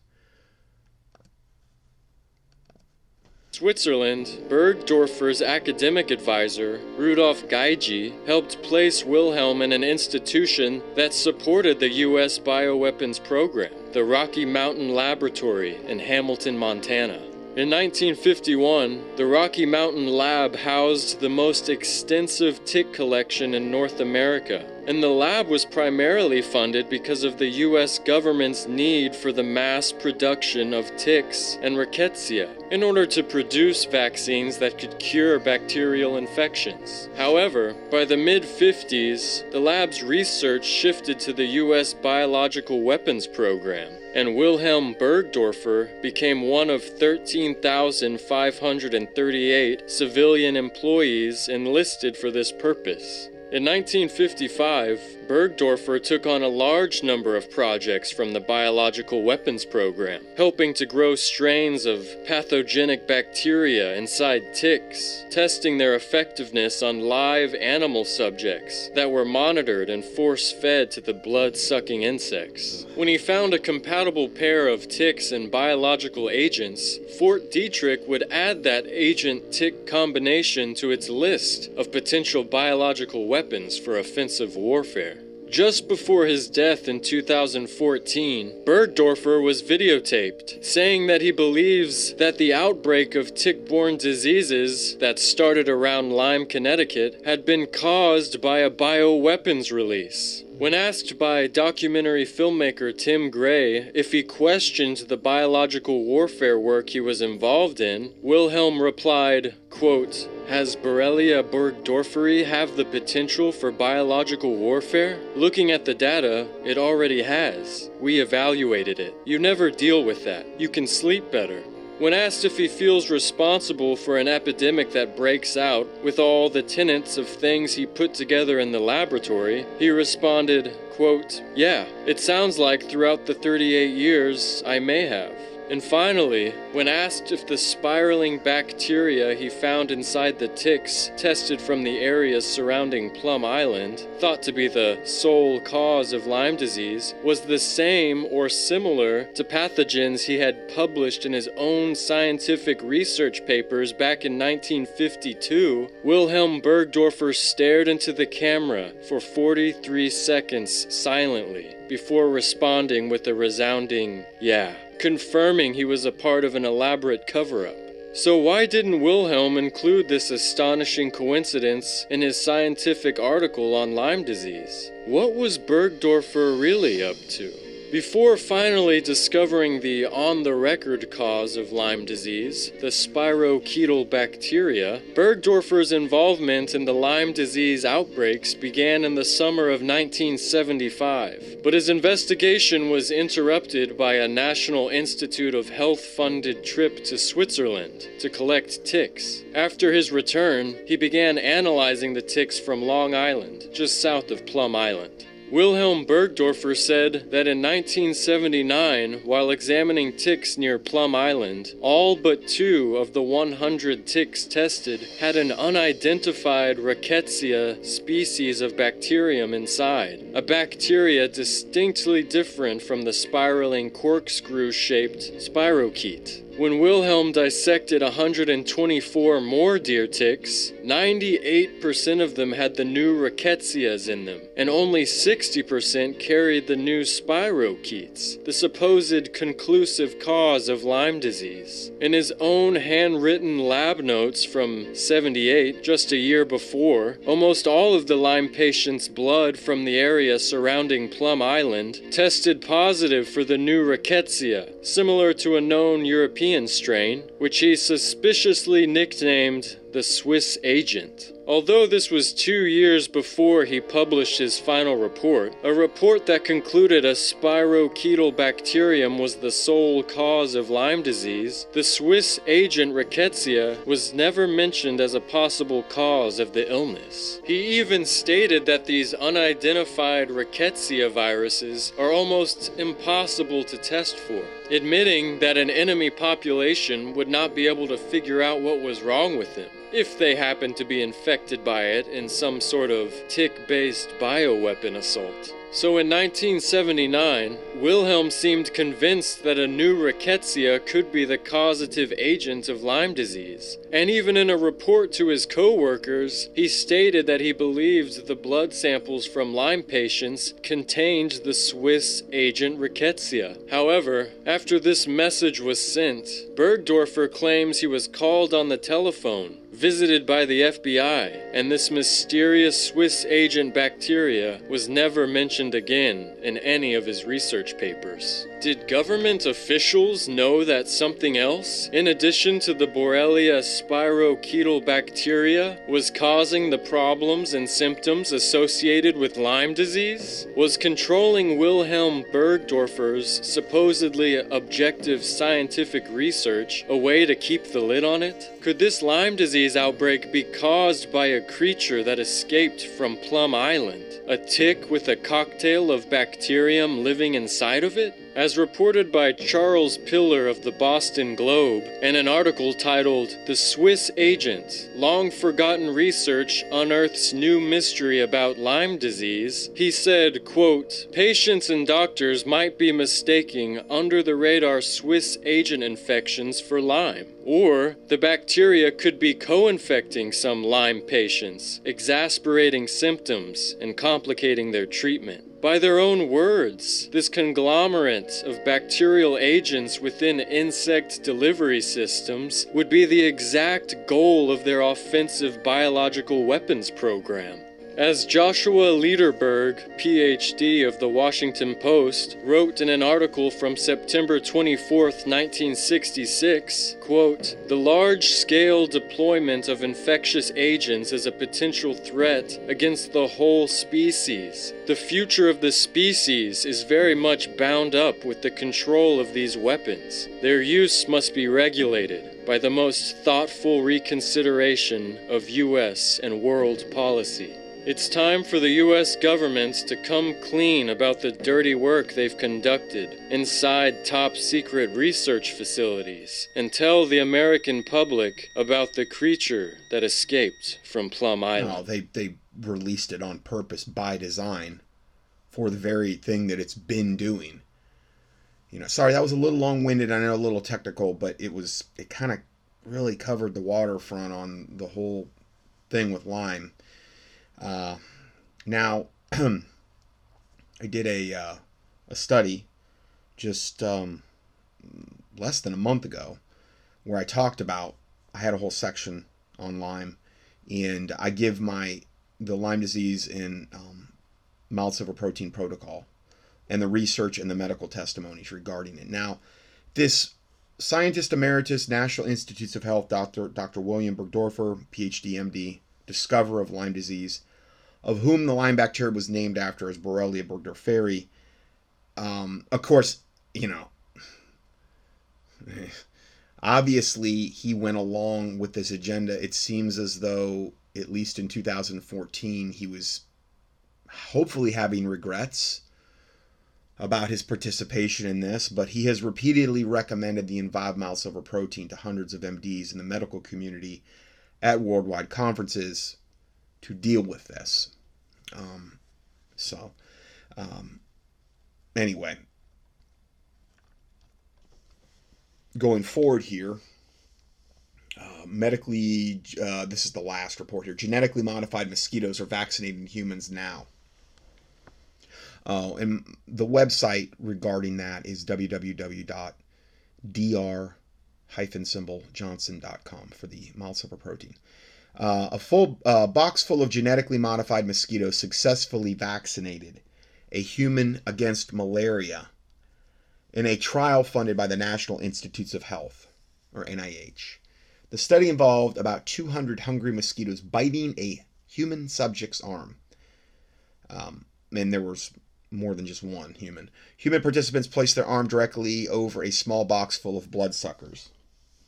Switzerland, Burgdorfer's academic advisor, Rudolf Geigy, helped place Wilhelm in an institution that supported the U.S. bioweapons program, the Rocky Mountain Laboratory in Hamilton, Montana. In 1951, the Rocky Mountain Lab housed the most extensive tick collection in North America, and the lab was primarily funded because of the U.S. government's need for the mass production of ticks and rickettsia in order to produce vaccines that could cure bacterial infections. However, by the mid-50s, the lab's research shifted to the U.S. biological weapons program, and Wilhelm Burgdorfer became one of 13,538 civilian employees enlisted for this purpose. In 1955, Burgdorfer took on a large number of projects from the biological weapons program, helping to grow strains of pathogenic bacteria inside ticks, testing their effectiveness on live animal subjects that were monitored and force-fed to the blood-sucking insects. When he found a compatible pair of ticks and biological agents, Fort Detrick would add that agent-tick combination to its list of potential biological weapons for offensive warfare. Just before his death in 2014, Burgdorfer was videotaped, saying that he believes that the outbreak of tick-borne diseases that started around Lyme, Connecticut, had been caused by a bioweapons release. When asked by documentary filmmaker Tim Gray if he questioned the biological warfare work he was involved in, Wilhelm replied, quote, "Has Borrelia burgdorferi have the potential for biological warfare? Looking at the data, it already has. We evaluated it. You never deal with that. You can sleep better." When asked if he feels responsible for an epidemic that breaks out with all the tenets of things he put together in the laboratory, he responded, quote, "Yeah, it sounds like throughout the 38 years I may have. And finally, when asked if the spiraling bacteria he found inside the ticks tested from the areas surrounding Plum Island, thought to be the sole cause of Lyme disease, was the same or similar to pathogens he had published in his own scientific research papers back in 1952, Wilhelm Burgdorfer stared into the camera for 43 seconds silently before responding with a resounding, "Yeah," confirming he was a part of an elaborate cover-up. So why didn't Wilhelm include this astonishing coincidence in his scientific article on Lyme disease? What was Burgdorfer really up to? Before finally discovering the on-the-record cause of Lyme disease, the spirochetal bacteria, Burgdorfer's involvement in the Lyme disease outbreaks began in the summer of 1975, but his investigation was interrupted by a National Institute of Health-funded trip to Switzerland to collect ticks. After his return, he began analyzing the ticks from Long Island, just south of Plum Island. Wilhelm Burgdorfer said that in 1979, while examining ticks near Plum Island, all but 2 of the 100 ticks tested had an unidentified rickettsia species of bacterium inside, a bacteria distinctly different from the spiraling corkscrew-shaped spirochete. When Wilhelm dissected 124 more deer ticks, 98% of them had the new rickettsias in them, and only 60% carried the new spirochetes, the supposed conclusive cause of Lyme disease. In his own handwritten lab notes from '78, just a year before, almost all of the Lyme patients' blood from the area surrounding Plum Island tested positive for the new rickettsia, similar to a known European strain, which he suspiciously nicknamed the Swiss agent. Although this was 2 years before he published his final report, a report that concluded a spirochetal bacterium was the sole cause of Lyme disease, the Swiss agent rickettsia was never mentioned as a possible cause of the illness. He even stated that these unidentified rickettsia viruses are almost impossible to test for, admitting that an enemy population would not be able to figure out what was wrong with them if they happened to be infected by it in some sort of tick-based bioweapon assault. So in 1979, Wilhelm seemed convinced that a new rickettsia could be the causative agent of Lyme disease, and even in a report to his co-workers, he stated that he believed the blood samples from Lyme patients contained the Swiss agent rickettsia. However, after this message was sent, Burgdorfer claims he was called on the telephone, visited by the FBI, and this mysterious Swiss agent bacteria was never mentioned again in any of his research papers. Did government officials know that something else, in addition to the Borrelia spirochetal bacteria, was causing the problems and symptoms associated with Lyme disease? Was controlling Wilhelm Burgdorfer's supposedly objective scientific research a way to keep the lid on it? Could this Lyme disease outbreak be caused by a creature that escaped from Plum Island, a tick with a cocktail of bacterium living inside of it? As reported by Charles Pillar of the Boston Globe in an article titled "The Swiss Agent: Long Forgotten Research Unearths New Mystery About Lyme Disease," he said, quote, "Patients and doctors might be mistaking under-the-radar Swiss agent infections for Lyme, or the bacteria could be co-infecting some Lyme patients, exacerbating symptoms and complicating their treatment." By their own words, this conglomerate of bacterial agents within insect delivery systems would be the exact goal of their offensive biological weapons program. As Joshua Lederberg, Ph.D. of The Washington Post, wrote in an article from September 24, 1966, quote, "The large-scale deployment of infectious agents is a potential threat against the whole species. The future of the species is very much bound up with the control of these weapons. Their use must be regulated by the most thoughtful reconsideration of U.S. and world policy." It's time for the U.S. governments to come clean about the dirty work they've conducted inside top-secret research facilities and tell the American public about the creature that escaped from Plum Island. Oh, they released it on purpose by design for the very thing that it's been doing. You know, sorry, that was a little long-winded. I know a little technical, but it kind of really covered the waterfront on the whole thing with Lime. Now, I did a study just less than a month ago where I talked about, I had a whole section on Lyme, and I give the Lyme disease and mild silver protein protocol and the research and the medical testimonies regarding it. Now, this scientist emeritus, National Institutes of Health, Dr. Wilhelm Burgdorfer, PhD, MD, discoverer of Lyme disease, of whom the Lyme bacteria was named after as Borrelia burgdorferi. Of course, you know, obviously he went along with this agenda. It seems as though, at least in 2014, he was hopefully having regrets about his participation in this, but he has repeatedly recommended the involved mild silver protein to hundreds of MDs in the medical community at worldwide conferences to deal with this. Anyway, going forward here, medically, this is the last report here. Genetically modified mosquitoes are vaccinating humans now. Oh, and the website regarding that is www.dr-johnson.com for the mild silver protein. A full box full of genetically modified mosquitoes successfully vaccinated a human against malaria in a trial funded by the National Institutes of Health, or NIH. The study involved about 200 hungry mosquitoes biting a human subject's arm. And there was more than just one human. Human participants placed their arm directly over a small box full of bloodsuckers.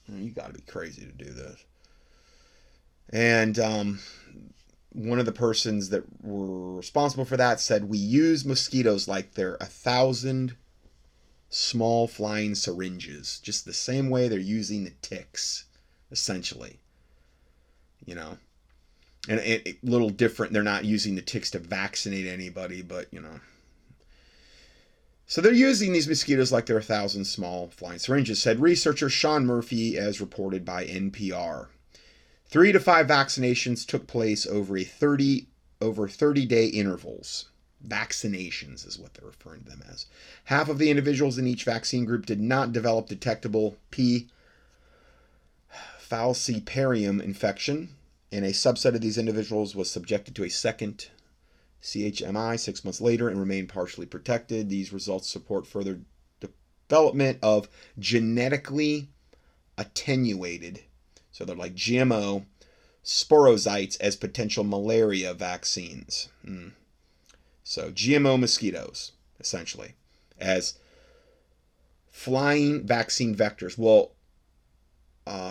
You got to be crazy to do this. And one of the persons that were responsible for that said, "We use mosquitoes like they're 1,000 small flying syringes, just the same way they're using the ticks, essentially." You know, and a little different. They're not using the ticks to vaccinate anybody, but you know. So they're using these mosquitoes like they're 1,000 small flying syringes, said researcher Sean Murphy, as reported by NPR. 3 to 5 vaccinations took place over 30-day intervals. Vaccinations is what they're referring to them as. Half of the individuals in each vaccine group did not develop detectable P. falciparum infection, and a subset of these individuals was subjected to a second CHMI 6 months later and remained partially protected. These results support further development of genetically attenuated, so they're like GMO, sporozoites as potential malaria vaccines. So GMO mosquitoes, essentially, as flying vaccine vectors. Well,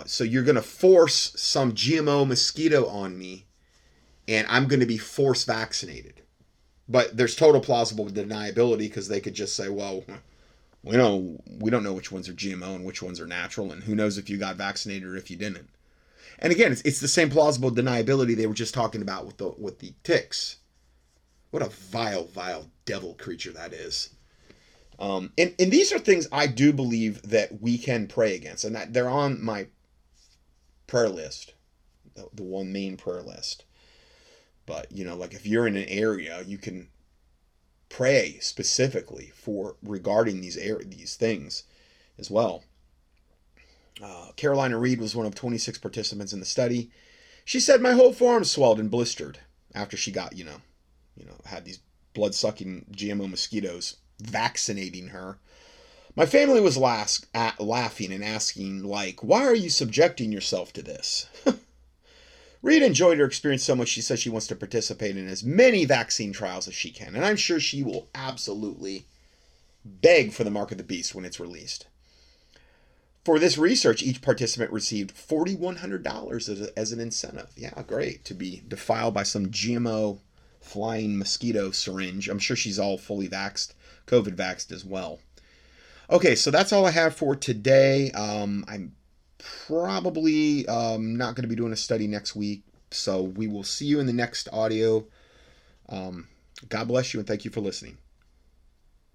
so you're going to force some GMO mosquito on me, and I'm going to be force vaccinated. But there's total plausible deniability, because they could just say, well, we don't know which ones are GMO and which ones are natural, and who knows if you got vaccinated or if you didn't. And again, it's the same plausible deniability they were just talking about with the ticks. What a vile, vile devil creature that is. And these are things I do believe that we can pray against, and that they're on my prayer list, the one main prayer list. But, you know, like if you're in an area, you can pray specifically for regarding these things as well. Carolina Reed was one of 26 participants in the study. She said, "My whole forearm swelled and blistered" after she got, had these blood-sucking GMO mosquitoes vaccinating her. "My family was laughing and asking, like, why are you subjecting yourself to this?" Reed enjoyed her experience so much she says she wants to participate in as many vaccine trials as she can, and I'm sure she will absolutely beg for the mark of the beast when it's released. For this research, each participant received $4,100 as an incentive. Yeah, great, to be defiled by some GMO flying mosquito syringe. I'm sure she's all fully vaxxed, COVID vaxxed as well. Okay, so that's all I have for today. I'm probably not going to be doing a study next week, so we will see you in the next audio. God bless you and thank you for listening.